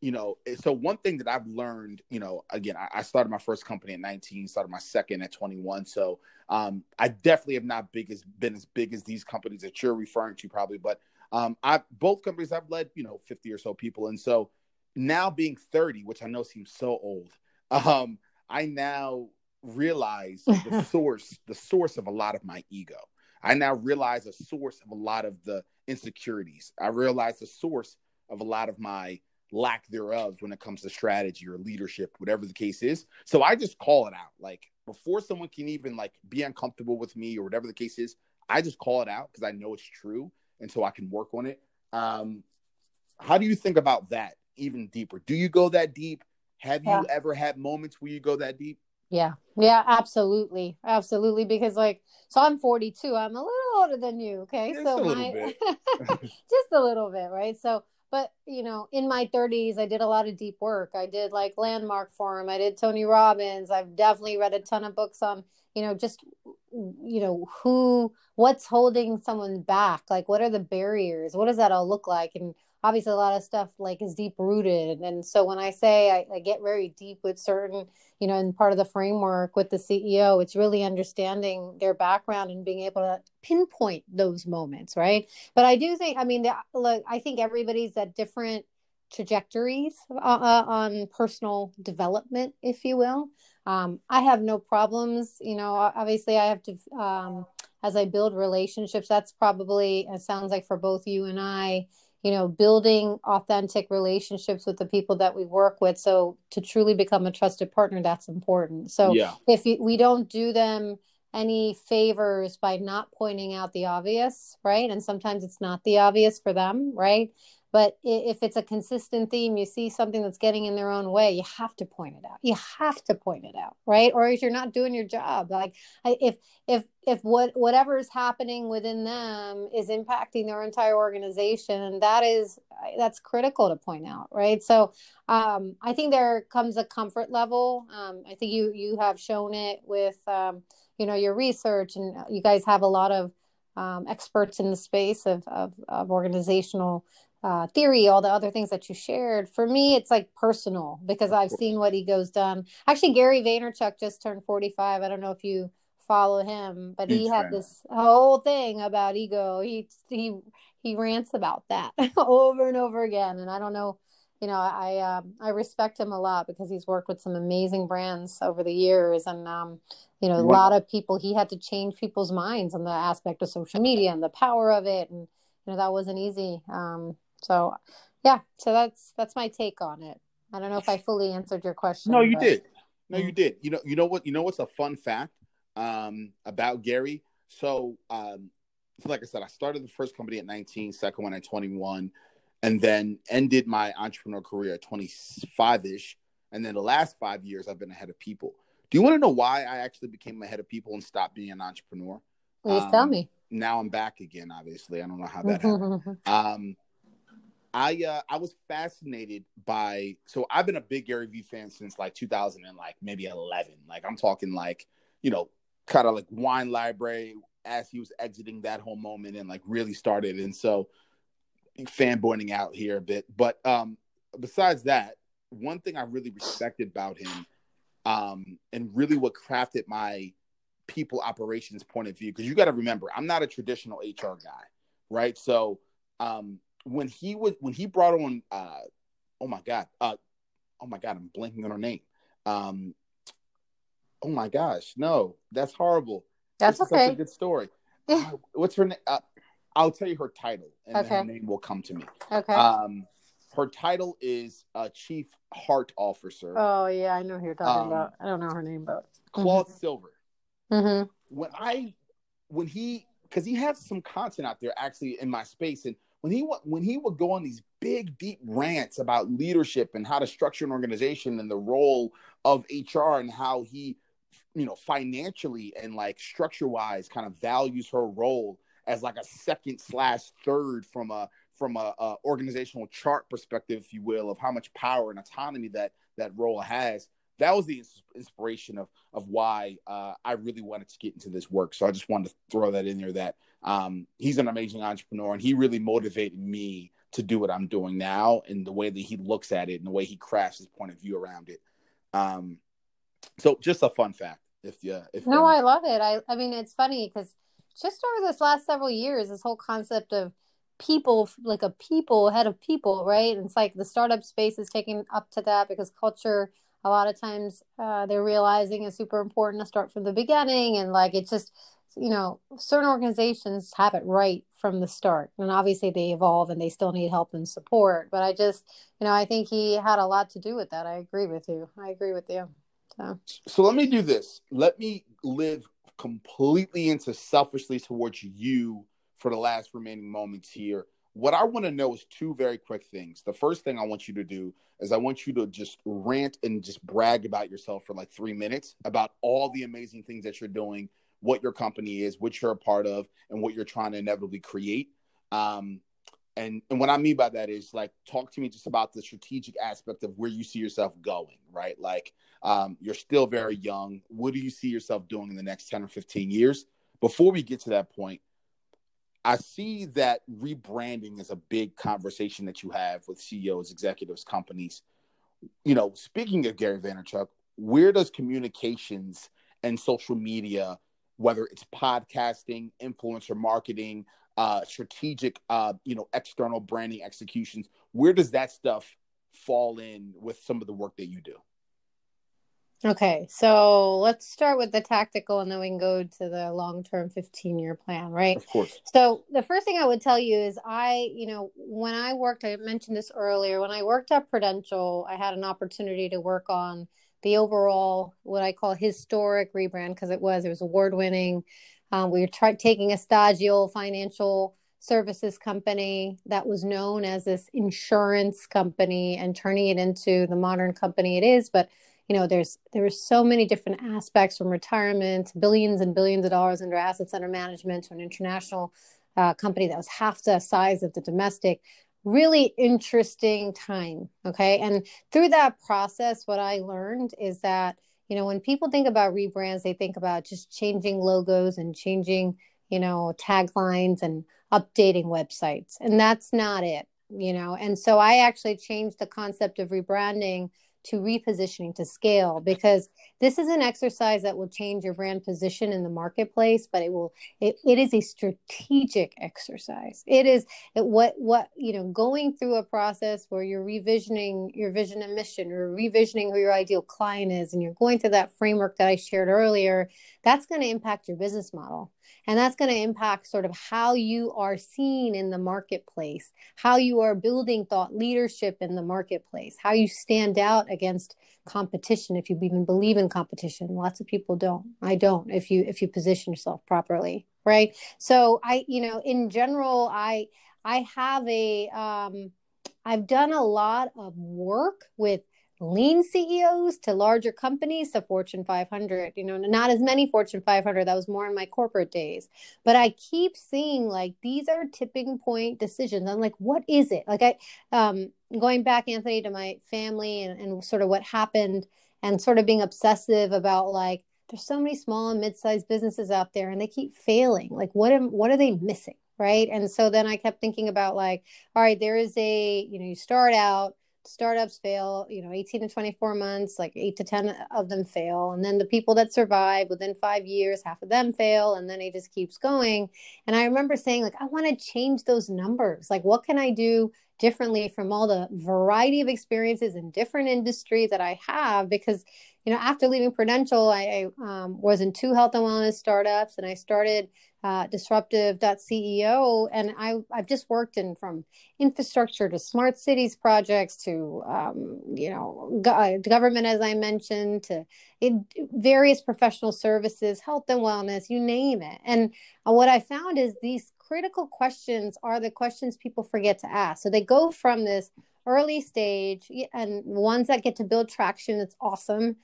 you know, so one thing that I've learned, you know, again, I started my first company at nineteen, started my second at twenty-one. So um, I definitely have not big as, been as big as these companies that you're referring to probably. But um, I both companies I've led, you know, fifty or so people. And so now being thirty, which I know seems so old, um, I now realize the source, the source of a lot of my ego. I now realize the source of a lot of the insecurities. I realize the source of a lot of my lack thereof when it comes to strategy or leadership, whatever the case is. So I just call it out. Like before someone can even like be uncomfortable with me or whatever the case is, I just call it out because I know it's true. And so I can work on it. Um, how do you think about that even deeper? Do you go that deep? Have yeah. you ever had moments where you go that deep? Yeah. Yeah, absolutely. Absolutely. Because like, so I'm forty-two, I'm a little older than you. Okay. Just so a my, just a little bit. Right. So But, you know, in my thirties, I did a lot of deep work. I did like Landmark Forum. I did Tony Robbins. I've definitely read a ton of books on, you know, just, you know, who, what's holding someone back? Like, what are the barriers? What does that all look like? And obviously a lot of stuff like is deep rooted. And so when I say I, I get very deep with certain, you know, and part of the framework with the C E O, it's really understanding their background and being able to pinpoint those moments. Right. But I do think, I mean, the, look, I think everybody's at different trajectories uh, uh, on personal development, if you will. Um, I have no problems. You know, obviously I have to, um, as I build relationships, that's probably, it sounds like for both you and I, you know, building authentic relationships with the people that we work with. So to truly become a trusted partner, that's important. So yeah. if we don't do them any favors by not pointing out the obvious, right? And sometimes it's not the obvious for them, right? But if it's a consistent theme, you see something that's getting in their own way, you have to point it out. You have to point it out, right? Or if you're not doing your job, like if if if what whatever is happening within them is impacting their entire organization, and that is that's critical to point out, right? So um, I think there comes a comfort level. Um, I think you you have shown it with um, you know, your research, and you guys have a lot of um, experts in the space of, of, of organizational Uh, theory, all the other things that you shared. For me, it's like personal, because I've seen what ego's done. Actually, Gary Vaynerchuk just turned forty-five. I don't know if you follow him, but Big he friend. had this whole thing about ego. He he he rants about that over and over again. And I don't know, you know, I uh, I respect him a lot, because he's worked with some amazing brands over the years, and um, you know, a lot of people. He had to change people's minds on the aspect of social media and the power of it, and you know, that wasn't easy. Um, So, yeah, so that's that's my take on it. I don't know if I fully answered your question. No, you but... did. No, you did. You know, you know what? You know what's a fun fact um, about Gary? So, um, so, like I said, I started the first company at nineteen, second one at twenty-one, and then ended my entrepreneurial career at twenty-five-ish. And then the last five years, I've been a head of people. Do you want to know why I actually became a head of people and stopped being an entrepreneur? Please um, tell me. Now I'm back again, obviously. I don't know how that happened. um, I uh, I was fascinated by, so I've been a big Gary Vee fan since like two thousand and like maybe eleven. Like I'm talking like, you know, kind of like Wine Library as he was exiting that whole moment and like really started. And so fanboying out here a bit. But um, besides that, one thing I really respected about him um, and really what crafted my people operations point of view, because you got to remember, I'm not a traditional H R guy, right? So, um, When he was, when he brought on, uh, oh my God, uh, oh my God, I'm blanking on her name. Um, oh my gosh, no, that's horrible. That's this okay. Such a good story. uh, what's her name? Uh, I'll tell you her title, and okay. then her name will come to me. Okay. Um, her title is uh, Chief Heart Officer. Oh yeah, I know who you're talking um, about. I don't know her name, but Claude mm-hmm. Silver. Mm-hmm. When I, when he, because he has some content out there actually in my space, and When he when he would go on these big, deep rants about leadership and how to structure an organization and the role of H R and how he, you know, financially and like structure-wise kind of values her role as like a second slash third from a from a, a organizational chart perspective, if you will, of how much power and autonomy that that role has. That was the inspiration of of why uh, I really wanted to get into this work. So I just wanted to throw that in there that um, he's an amazing entrepreneur, and he really motivated me to do what I'm doing now, and the way that he looks at it and the way he crafts his point of view around it. Um, so just a fun fact. If you, if no, I love it. I, I mean, it's funny because just over this last several years, this whole concept of people, like a people, head of people, right? And it's like the startup space is taking up to that because culture – a lot of times uh, they're realizing it's super important to start from the beginning. And like, it's just, you know, certain organizations have it right from the start. And obviously they evolve and they still need help and support. But I just, you know, I think he had a lot to do with that. I agree with you. I agree with you. So, so let me do this. Let me live completely into selfishly towards you for the last remaining moments here. What I want to know is two very quick things. The first thing I want you to do is I want you to just rant and just brag about yourself for like three minutes about all the amazing things that you're doing, what your company is, what you're a part of, and what you're trying to inevitably create. Um, and, and what I mean by that is like, talk to me just about the strategic aspect of where you see yourself going, right? Like um, you're still very young. What do you see yourself doing in the next ten or fifteen years? Before we get to that point, I see that rebranding is a big conversation that you have with C E Os, executives, companies. You know, speaking of Gary Vaynerchuk, where does communications and social media, whether it's podcasting, influencer marketing, uh, strategic, uh, you know, external branding executions, where does that stuff fall in with some of the work that you do? Okay, so let's start with the tactical and then we can go to the long-term fifteen-year plan, right? Of course. So the first thing I would tell you is I, you know, when I worked, I mentioned this earlier, when I worked at Prudential, I had an opportunity to work on the overall, what I call historic rebrand, because it was, it was award-winning. Um, we were try- taking a Startup financial services company that was known as this insurance company and turning it into the modern company it is, but you know, there's there are so many different aspects from retirement, billions and billions of dollars under assets under management to an international uh, company that was half the size of the domestic. Really interesting time. Okay. And through that process, what I learned is that, you know, when people think about rebrands, they think about just changing logos and changing, you know, taglines and updating websites. And that's not it, you know. And so I actually changed the concept of rebranding to repositioning to scale, because this is an exercise that will change your brand position in the marketplace, but it will, it, it is a strategic exercise. It is it, what, what, you know, going through a process where you're revisioning your vision and mission, or revisioning who your ideal client is, and you're going through that framework that I shared earlier, that's going to impact your business model. And that's going to impact sort of how you are seen in the marketplace, how you are building thought leadership in the marketplace, how you stand out against competition, if you even believe in competition. Lots of people don't. I don't, if you if you position yourself properly, right? So I, you know, in general, I I have a um, I've done a lot of work with lean C E Os to larger companies to Fortune five hundred, you know, not as many Fortune five hundred. That was more in my corporate days, but I keep seeing like, these are tipping point decisions. I'm like, what is it? Like I, um, going back, Anthony, to my family and, and sort of what happened, and sort of being obsessive about like, there's so many small and mid-sized businesses out there and they keep failing. Like what am, what are they missing? Right. And so then I kept thinking about like, all right, there is a, you know, you start out, startups fail, you know, eighteen to twenty-four months, like eight to ten of them fail. And then the people that survive within five years, half of them fail. And then it just keeps going. And I remember saying, like, I want to change those numbers. Like, what can I do differently from all the variety of experiences in different industry that I have? Because, you know, after leaving Prudential, I, I um, was in two health and wellness startups, and I started Uh, Disruptive dot C E O, and I, I've just worked in from infrastructure to smart cities projects to um, you know go- government, as I mentioned, to it, various professional services, health and wellness, you name it. And what I found is these critical questions are the questions people forget to ask. So they go from this early stage, and ones that get to build traction, that's awesome.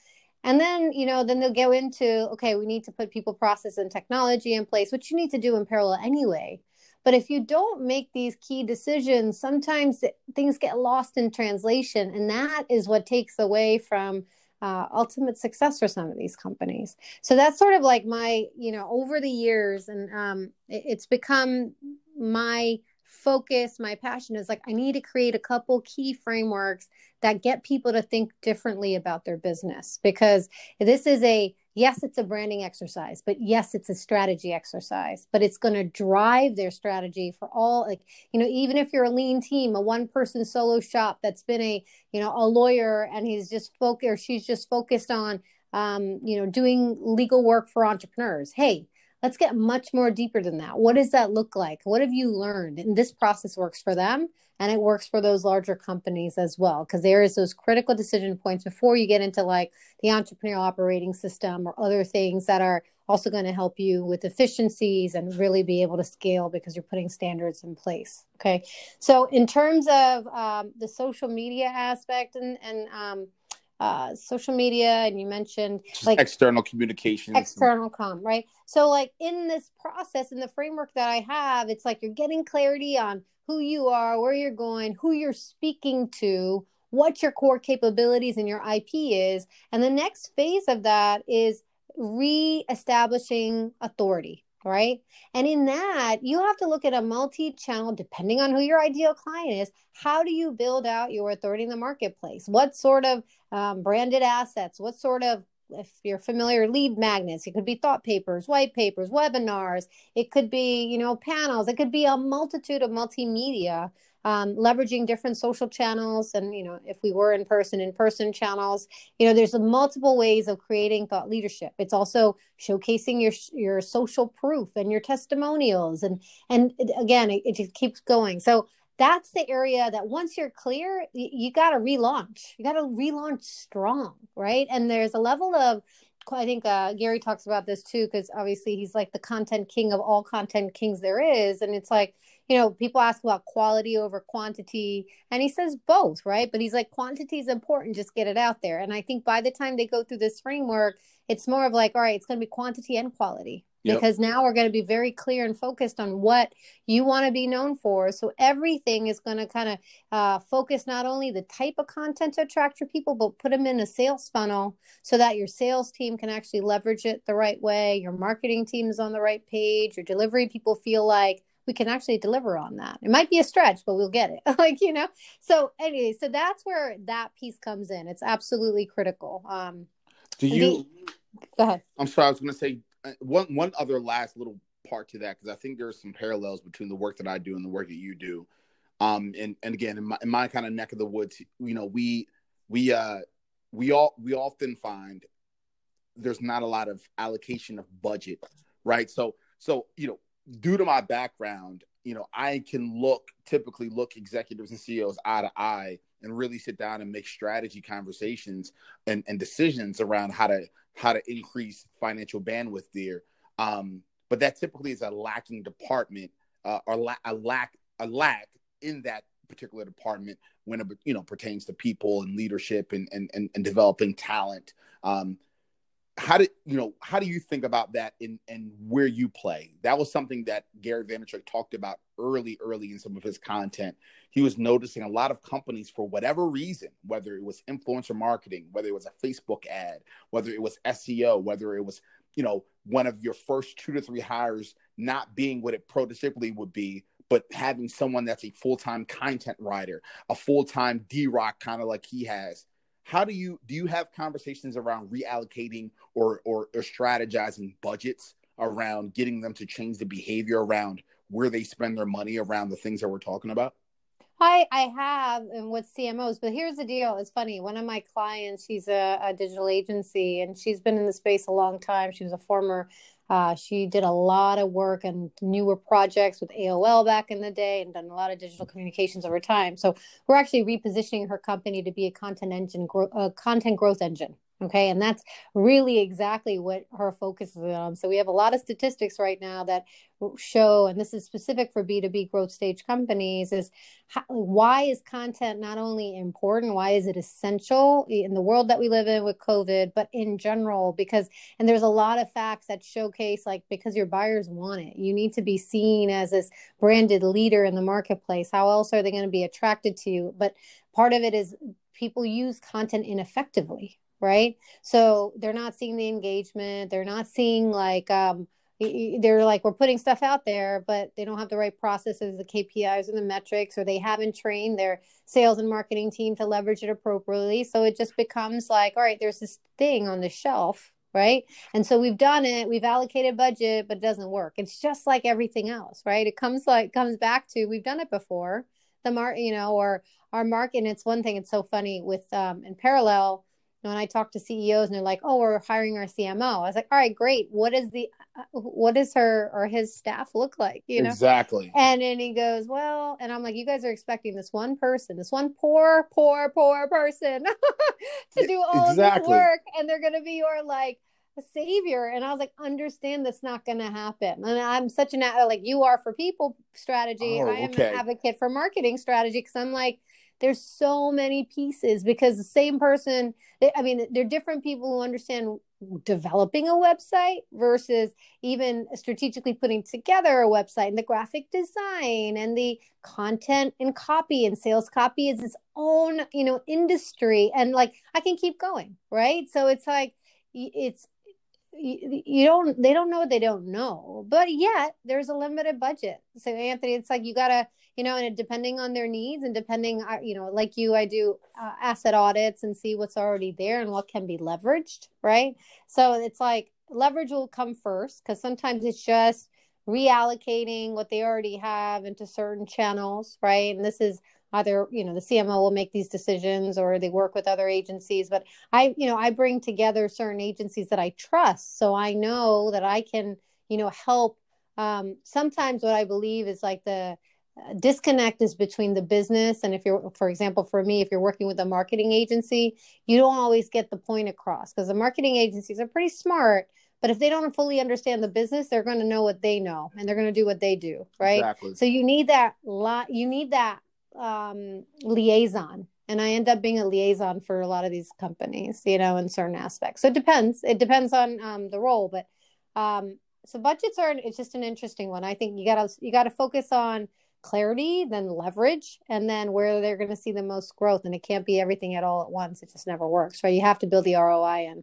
And then, you know, then they'll go into, okay, we need to put people, process, and technology in place, which you need to do in parallel anyway. But if you don't make these key decisions, sometimes things get lost in translation. And that is what takes away from uh, ultimate success for some of these companies. So that's sort of like my, you know, over the years, and um, it, it's become my focus, my passion is like, I need to create a couple key frameworks that get people to think differently about their business, because this is a, yes, it's a branding exercise, but yes, it's a strategy exercise, but it's going to drive their strategy for all, like, you know, even if you're a lean team, a one person solo shop, that's been a, you know, a lawyer, and he's just focused, or she's just focused on, um, you know, doing legal work for entrepreneurs. Hey, let's get much more deeper than that. What does that look like? What have you learned? And this process works for them, and it works for those larger companies as well, because there is those critical decision points before you get into like the entrepreneurial operating system or other things that are also going to help you with efficiencies and really be able to scale, because you're putting standards in place. Okay. So in terms of um, the social media aspect and, and um, Uh, social media, and you mentioned just like external communications, external comm, right? So like in this process, in the framework that I have, it's like you're getting clarity on who you are, where you're going, who you're speaking to, what your core capabilities and your I P is. And the next phase of that is re-establishing authority, right? And in that, you have to look at a multi-channel, depending on who your ideal client is. How do you build out your authority in the marketplace? What sort of um, branded assets? What sort of, if you're familiar, lead magnets? It could be thought papers, white papers, webinars. It could be, you know, panels. It could be a multitude of multimedia, um, leveraging different social channels. And, you know, if we were in person, in person channels, you know, there's multiple ways of creating thought leadership. It's also showcasing your, your social proof and your testimonials. And, and it, again, it, it just keeps going. So that's the area that once you're clear, you, you got to relaunch. You got to relaunch strong, right? And there's a level of, I think uh, Gary talks about this too, because obviously he's like the content king of all content kings there is. And it's like, you know, people ask about quality over quantity, and he says both, right? But he's like, quantity is important, just get it out there. And I think by the time they go through this framework, it's more of like, all right, it's going to be quantity and quality, Yep. Because now we're going to be very clear and focused on what you want to be known for. So everything is going to kind of uh, focus not only the type of content to attract your people, but put them in a sales funnel so that your sales team can actually leverage it the right way. Your marketing team is on the right page. Your delivery people feel like we can actually deliver on that. It might be a stretch, but we'll get it. Like, you know, so anyway, so that's where that piece comes in. It's absolutely critical. Um, Do you, the, go ahead. I'm sorry, I was going to say, One one other last little part to that, because I think there's some parallels between the work that I do and the work that you do. Um, and, and again, in my, in my kind of neck of the woods, you know, we we uh, we all we often find there's not a lot of allocation of budget, right? So so you know, due to my background, you know, I can look typically look executives and C E Os eye to eye and really sit down and make strategy conversations and, and decisions around how to how to increase financial bandwidth there. Um, but that typically is a lacking department uh, or la- a lack a lack in that particular department when it you know pertains to people and leadership and and and, and developing talent. Um, how did you know how do you think about that in and where you play? That was something that Gary Vaynerchuk talked about early, early in some of his content. He was noticing a lot of companies, for whatever reason, whether it was influencer marketing, whether it was a Facebook ad, whether it was S E O, whether it was, you know, one of your first two to three hires not being what it prototypically would be, but having someone that's a full-time content writer, a full-time D-Rock kind of like he has. How do you, do you have conversations around reallocating or, or, or strategizing budgets around getting them to change the behavior around where they spend their money around the things that we're talking about? I, I have, and with C M Os, but here's the deal. It's funny. One of my clients, she's a, a digital agency, and she's been in the space a long time. She was a former, uh, she did a lot of work and newer projects with A O L back in the day and done a lot of digital communications over time. So we're actually repositioning her company to be a content engine, gro- a content growth engine. Okay. And that's really exactly what her focus is on. So we have a lot of statistics right now that show, and this is specific for B two B growth stage companies, is how, why is content not only important, why is it essential in the world that we live in with COVID, but in general, because, and there's a lot of facts that showcase, like, because your buyers want it, you need to be seen as this branded leader in the marketplace. How else are they going to be attracted to you? But part of it is people use content ineffectively. Right. So they're not seeing the engagement. They're not seeing like um, they're like, we're putting stuff out there, but they don't have the right processes, the K P Is and the metrics, or they haven't trained their sales and marketing team to leverage it appropriately. So it just becomes like, all right, there's this thing on the shelf. Right. And so we've done it. We've allocated budget, but it doesn't work. It's just like everything else. Right. It comes like comes back to we've done it before the mark, you know, or our mark. And it's one thing. It's so funny with um, in parallel. When I talk to C E Os and they're like, "Oh, we're hiring our C M O," I was like, "All right, great. What is the, what does her or his staff look like?" You know, exactly. And then he goes, "Well," and I'm like, "You guys are expecting this one person, this one poor, poor, poor person to do all exactly. of this work, and they're going to be your like savior." And I was like, "Understand that's not going to happen." And I'm such an like you are for people strategy. Oh, I am okay. an advocate for marketing strategy because I'm like. There's so many pieces because the same person, I mean, they're different people who understand developing a website versus even strategically putting together a website and the graphic design and the content and copy and sales copy is its own, you know, industry. And like, I can keep going. Right. So it's like, it's, you don't, they don't know what they don't know, but yet there's a limited budget. So Anthony, it's like, you gotta, you know, and depending on their needs and depending, you know, like you, I do uh, asset audits and see what's already there and what can be leveraged. Right. So it's like leverage will come first because sometimes it's just reallocating what they already have into certain channels. Right. And this is either, you know, the C M O will make these decisions or they work with other agencies. But I, you know, I bring together certain agencies that I trust. So I know that I can, you know, help. Um, sometimes what I believe is like the disconnect is between the business. And if you're, for example, for me, if you're working with a marketing agency, you don't always get the point across because the marketing agencies are pretty smart. But if they don't fully understand the business, they're going to know what they know and they're going to do what they do. Right. Exactly. So you need that lot. You need that. um, liaison. And I end up being a liaison for a lot of these companies, you know, in certain aspects. So it depends. It depends on um, the role, but um, So budgets are, it's just an interesting one. I think you gotta, you gotta focus on clarity, then leverage, and then where they're going to see the most growth. And it can't be everything at all at once. It just never works, right? You have to build the R O I in.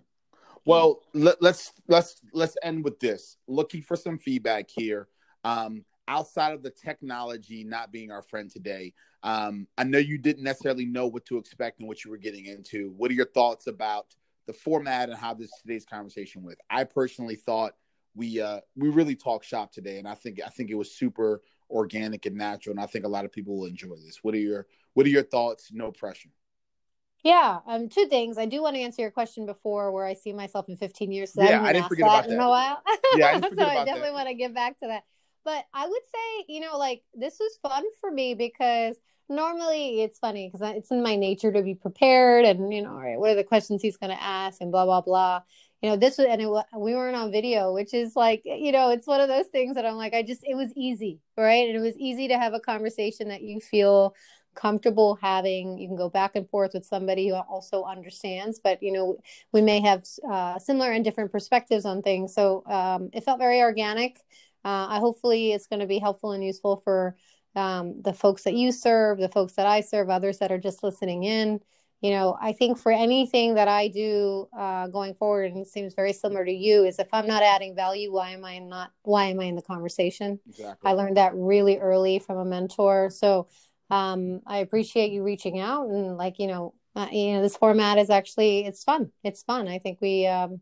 Well, let, let's, let's, let's end with this. Looking for some feedback here. Um, outside of the technology not being our friend today, um, I know you didn't necessarily know what to expect and what you were getting into. What are your thoughts about the format and how this today's conversation went? I personally thought we uh, we really talked shop today, and I think I think it was super organic and natural, and I think a lot of people will enjoy this. What are your what are your thoughts? No pressure. Yeah, um, two things. I do want to answer your question before where I see myself in fifteen years. So yeah, I, I didn't forget that about that. In a while. Yeah, I didn't forget so about I definitely that. Want to get back to that. But I would say, you know, like this was fun for me because normally it's funny because it's in my nature to be prepared and, you know, all right, what are the questions he's going to ask and blah, blah, blah. You know, this was, and it, we weren't on video, which is like, you know, it's one of those things that I'm like, I just, it was easy, right? And it was easy to have a conversation that you feel comfortable having. You can go back and forth with somebody who also understands, but, you know, we may have uh, similar and different perspectives on things. So um, it felt very organic. Uh, I hopefully it's going to be helpful and useful for um, the folks that you serve, the folks that I serve, others that are just listening in. You know, I think for anything that I do uh, going forward, and it seems very similar to you, is if I'm not adding value, why am I not? Why am I in the conversation? Exactly. I learned that really early from a mentor. So um, I appreciate you reaching out and like you know, uh, you know, this format is actually it's fun. It's fun. I think we um,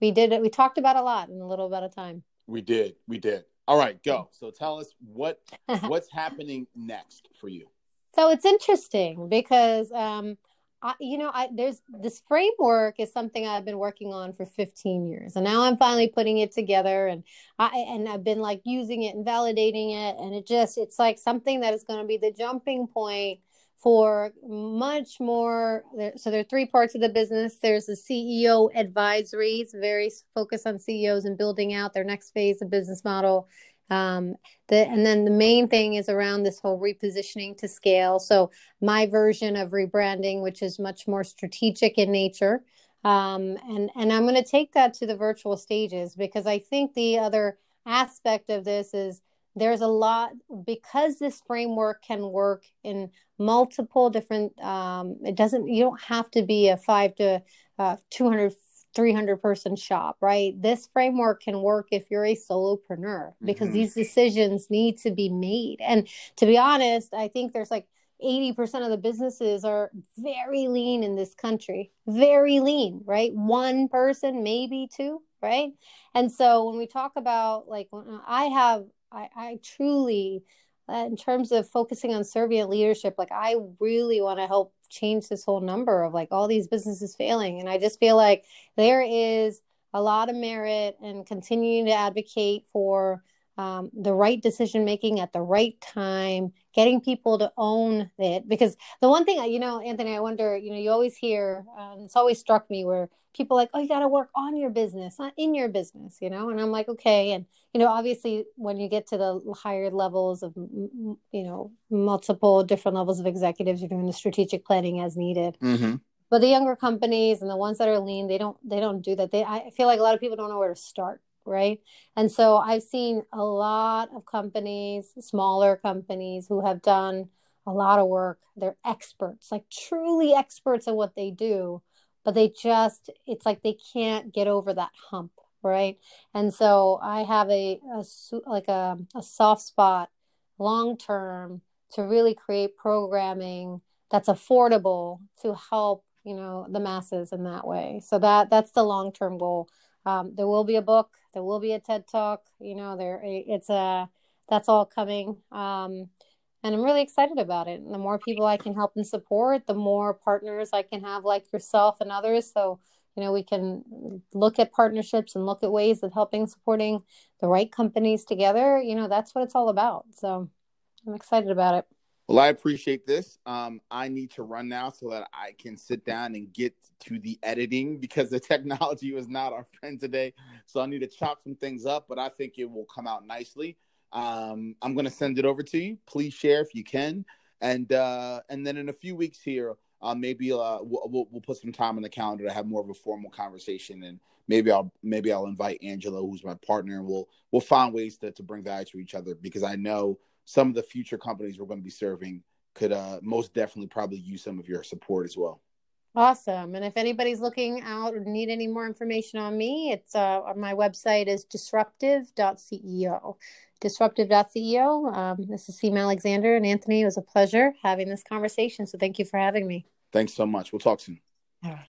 we did it. We talked about a lot in a little bit of time. We did. We did. All right, go. So tell us what what's happening next for you. So it's interesting because. Um, I, you know, I, there's this framework is something I've been working on for fifteen years, and now I'm finally putting it together, and I and I've been like using it and validating it, and it just it's like something that is going to be the jumping point for much more. So there are three parts of the business. There's the C E O advisory; it's very focused on C E Os and building out their next phase of business model. Um, the, and then the main thing is around this whole repositioning to scale. So my version of rebranding, which is much more strategic in nature. Um, and, and I'm going to take that to the virtual stages because I think the other aspect of this is there's a lot, because this framework can work in multiple different, um, it doesn't, you don't have to be a five to uh, two hundred, three hundred person shop, right? This framework can work if you're a solopreneur because mm-hmm. these decisions need to be made. And to be honest, I think there's like eighty percent of the businesses are very lean in this country, very lean, right? One person, maybe two, right? And so when we talk about like, when I have, I, I truly, uh, in terms of focusing on servant leadership, like I really want to help change this whole number of like all these businesses failing. And I just feel like there is a lot of merit in continuing to advocate for um, the right decision-making at the right time, getting people to own it. Because the one thing, you know, Anthony, I wonder, you know, you always hear, um, it's always struck me where people are like, oh, you got to work on your business, not in your business, you know? And I'm like, okay. And, you know, obviously when you get to the higher levels of, you know, multiple different levels of executives, you're doing the strategic planning as needed. Mm-hmm. But the younger companies and the ones that are lean, they don't, they don't do that. They, I feel like a lot of people don't know where to start. Right. And so I've seen a lot of companies, smaller companies who have done a lot of work. They're experts, like truly experts at what they do, but they just, it's like they can't get over that hump. Right. And so I have a, a like a, a soft spot long term to really create programming that's affordable to help, you know, the masses in that way. So that that's the long term goal. Um, there will be a book. There will be a TED Talk. You know, there it's a that's all coming, um, and I'm really excited about it. And the more people I can help and support, the more partners I can have, like yourself and others. So you know, we can look at partnerships and look at ways of helping, supporting the right companies together. You know, that's what it's all about. So I'm excited about it. Well, I appreciate this. Um, I need to run now so that I can sit down and get to the editing because the technology was not our friend today. So I need to chop some things up, but I think it will come out nicely. Um, I'm going to send it over to you. Please share if you can. And uh, and then in a few weeks here, uh, maybe uh, we'll, we'll put some time on the calendar to have more of a formal conversation, and maybe I'll maybe I'll invite Angela, who's my partner, and we'll we'll find ways to to bring value to each other, because I know some of the future companies we're going to be serving could uh, most definitely probably use some of your support as well. Awesome. And if anybody's looking out or need any more information on me, it's uh, my website is disruptive dot C E O. disruptive dot C E O. Um, this is Seema Alexander, and Anthony, it was a pleasure having this conversation. So thank you for having me. Thanks so much. We'll talk soon. All right.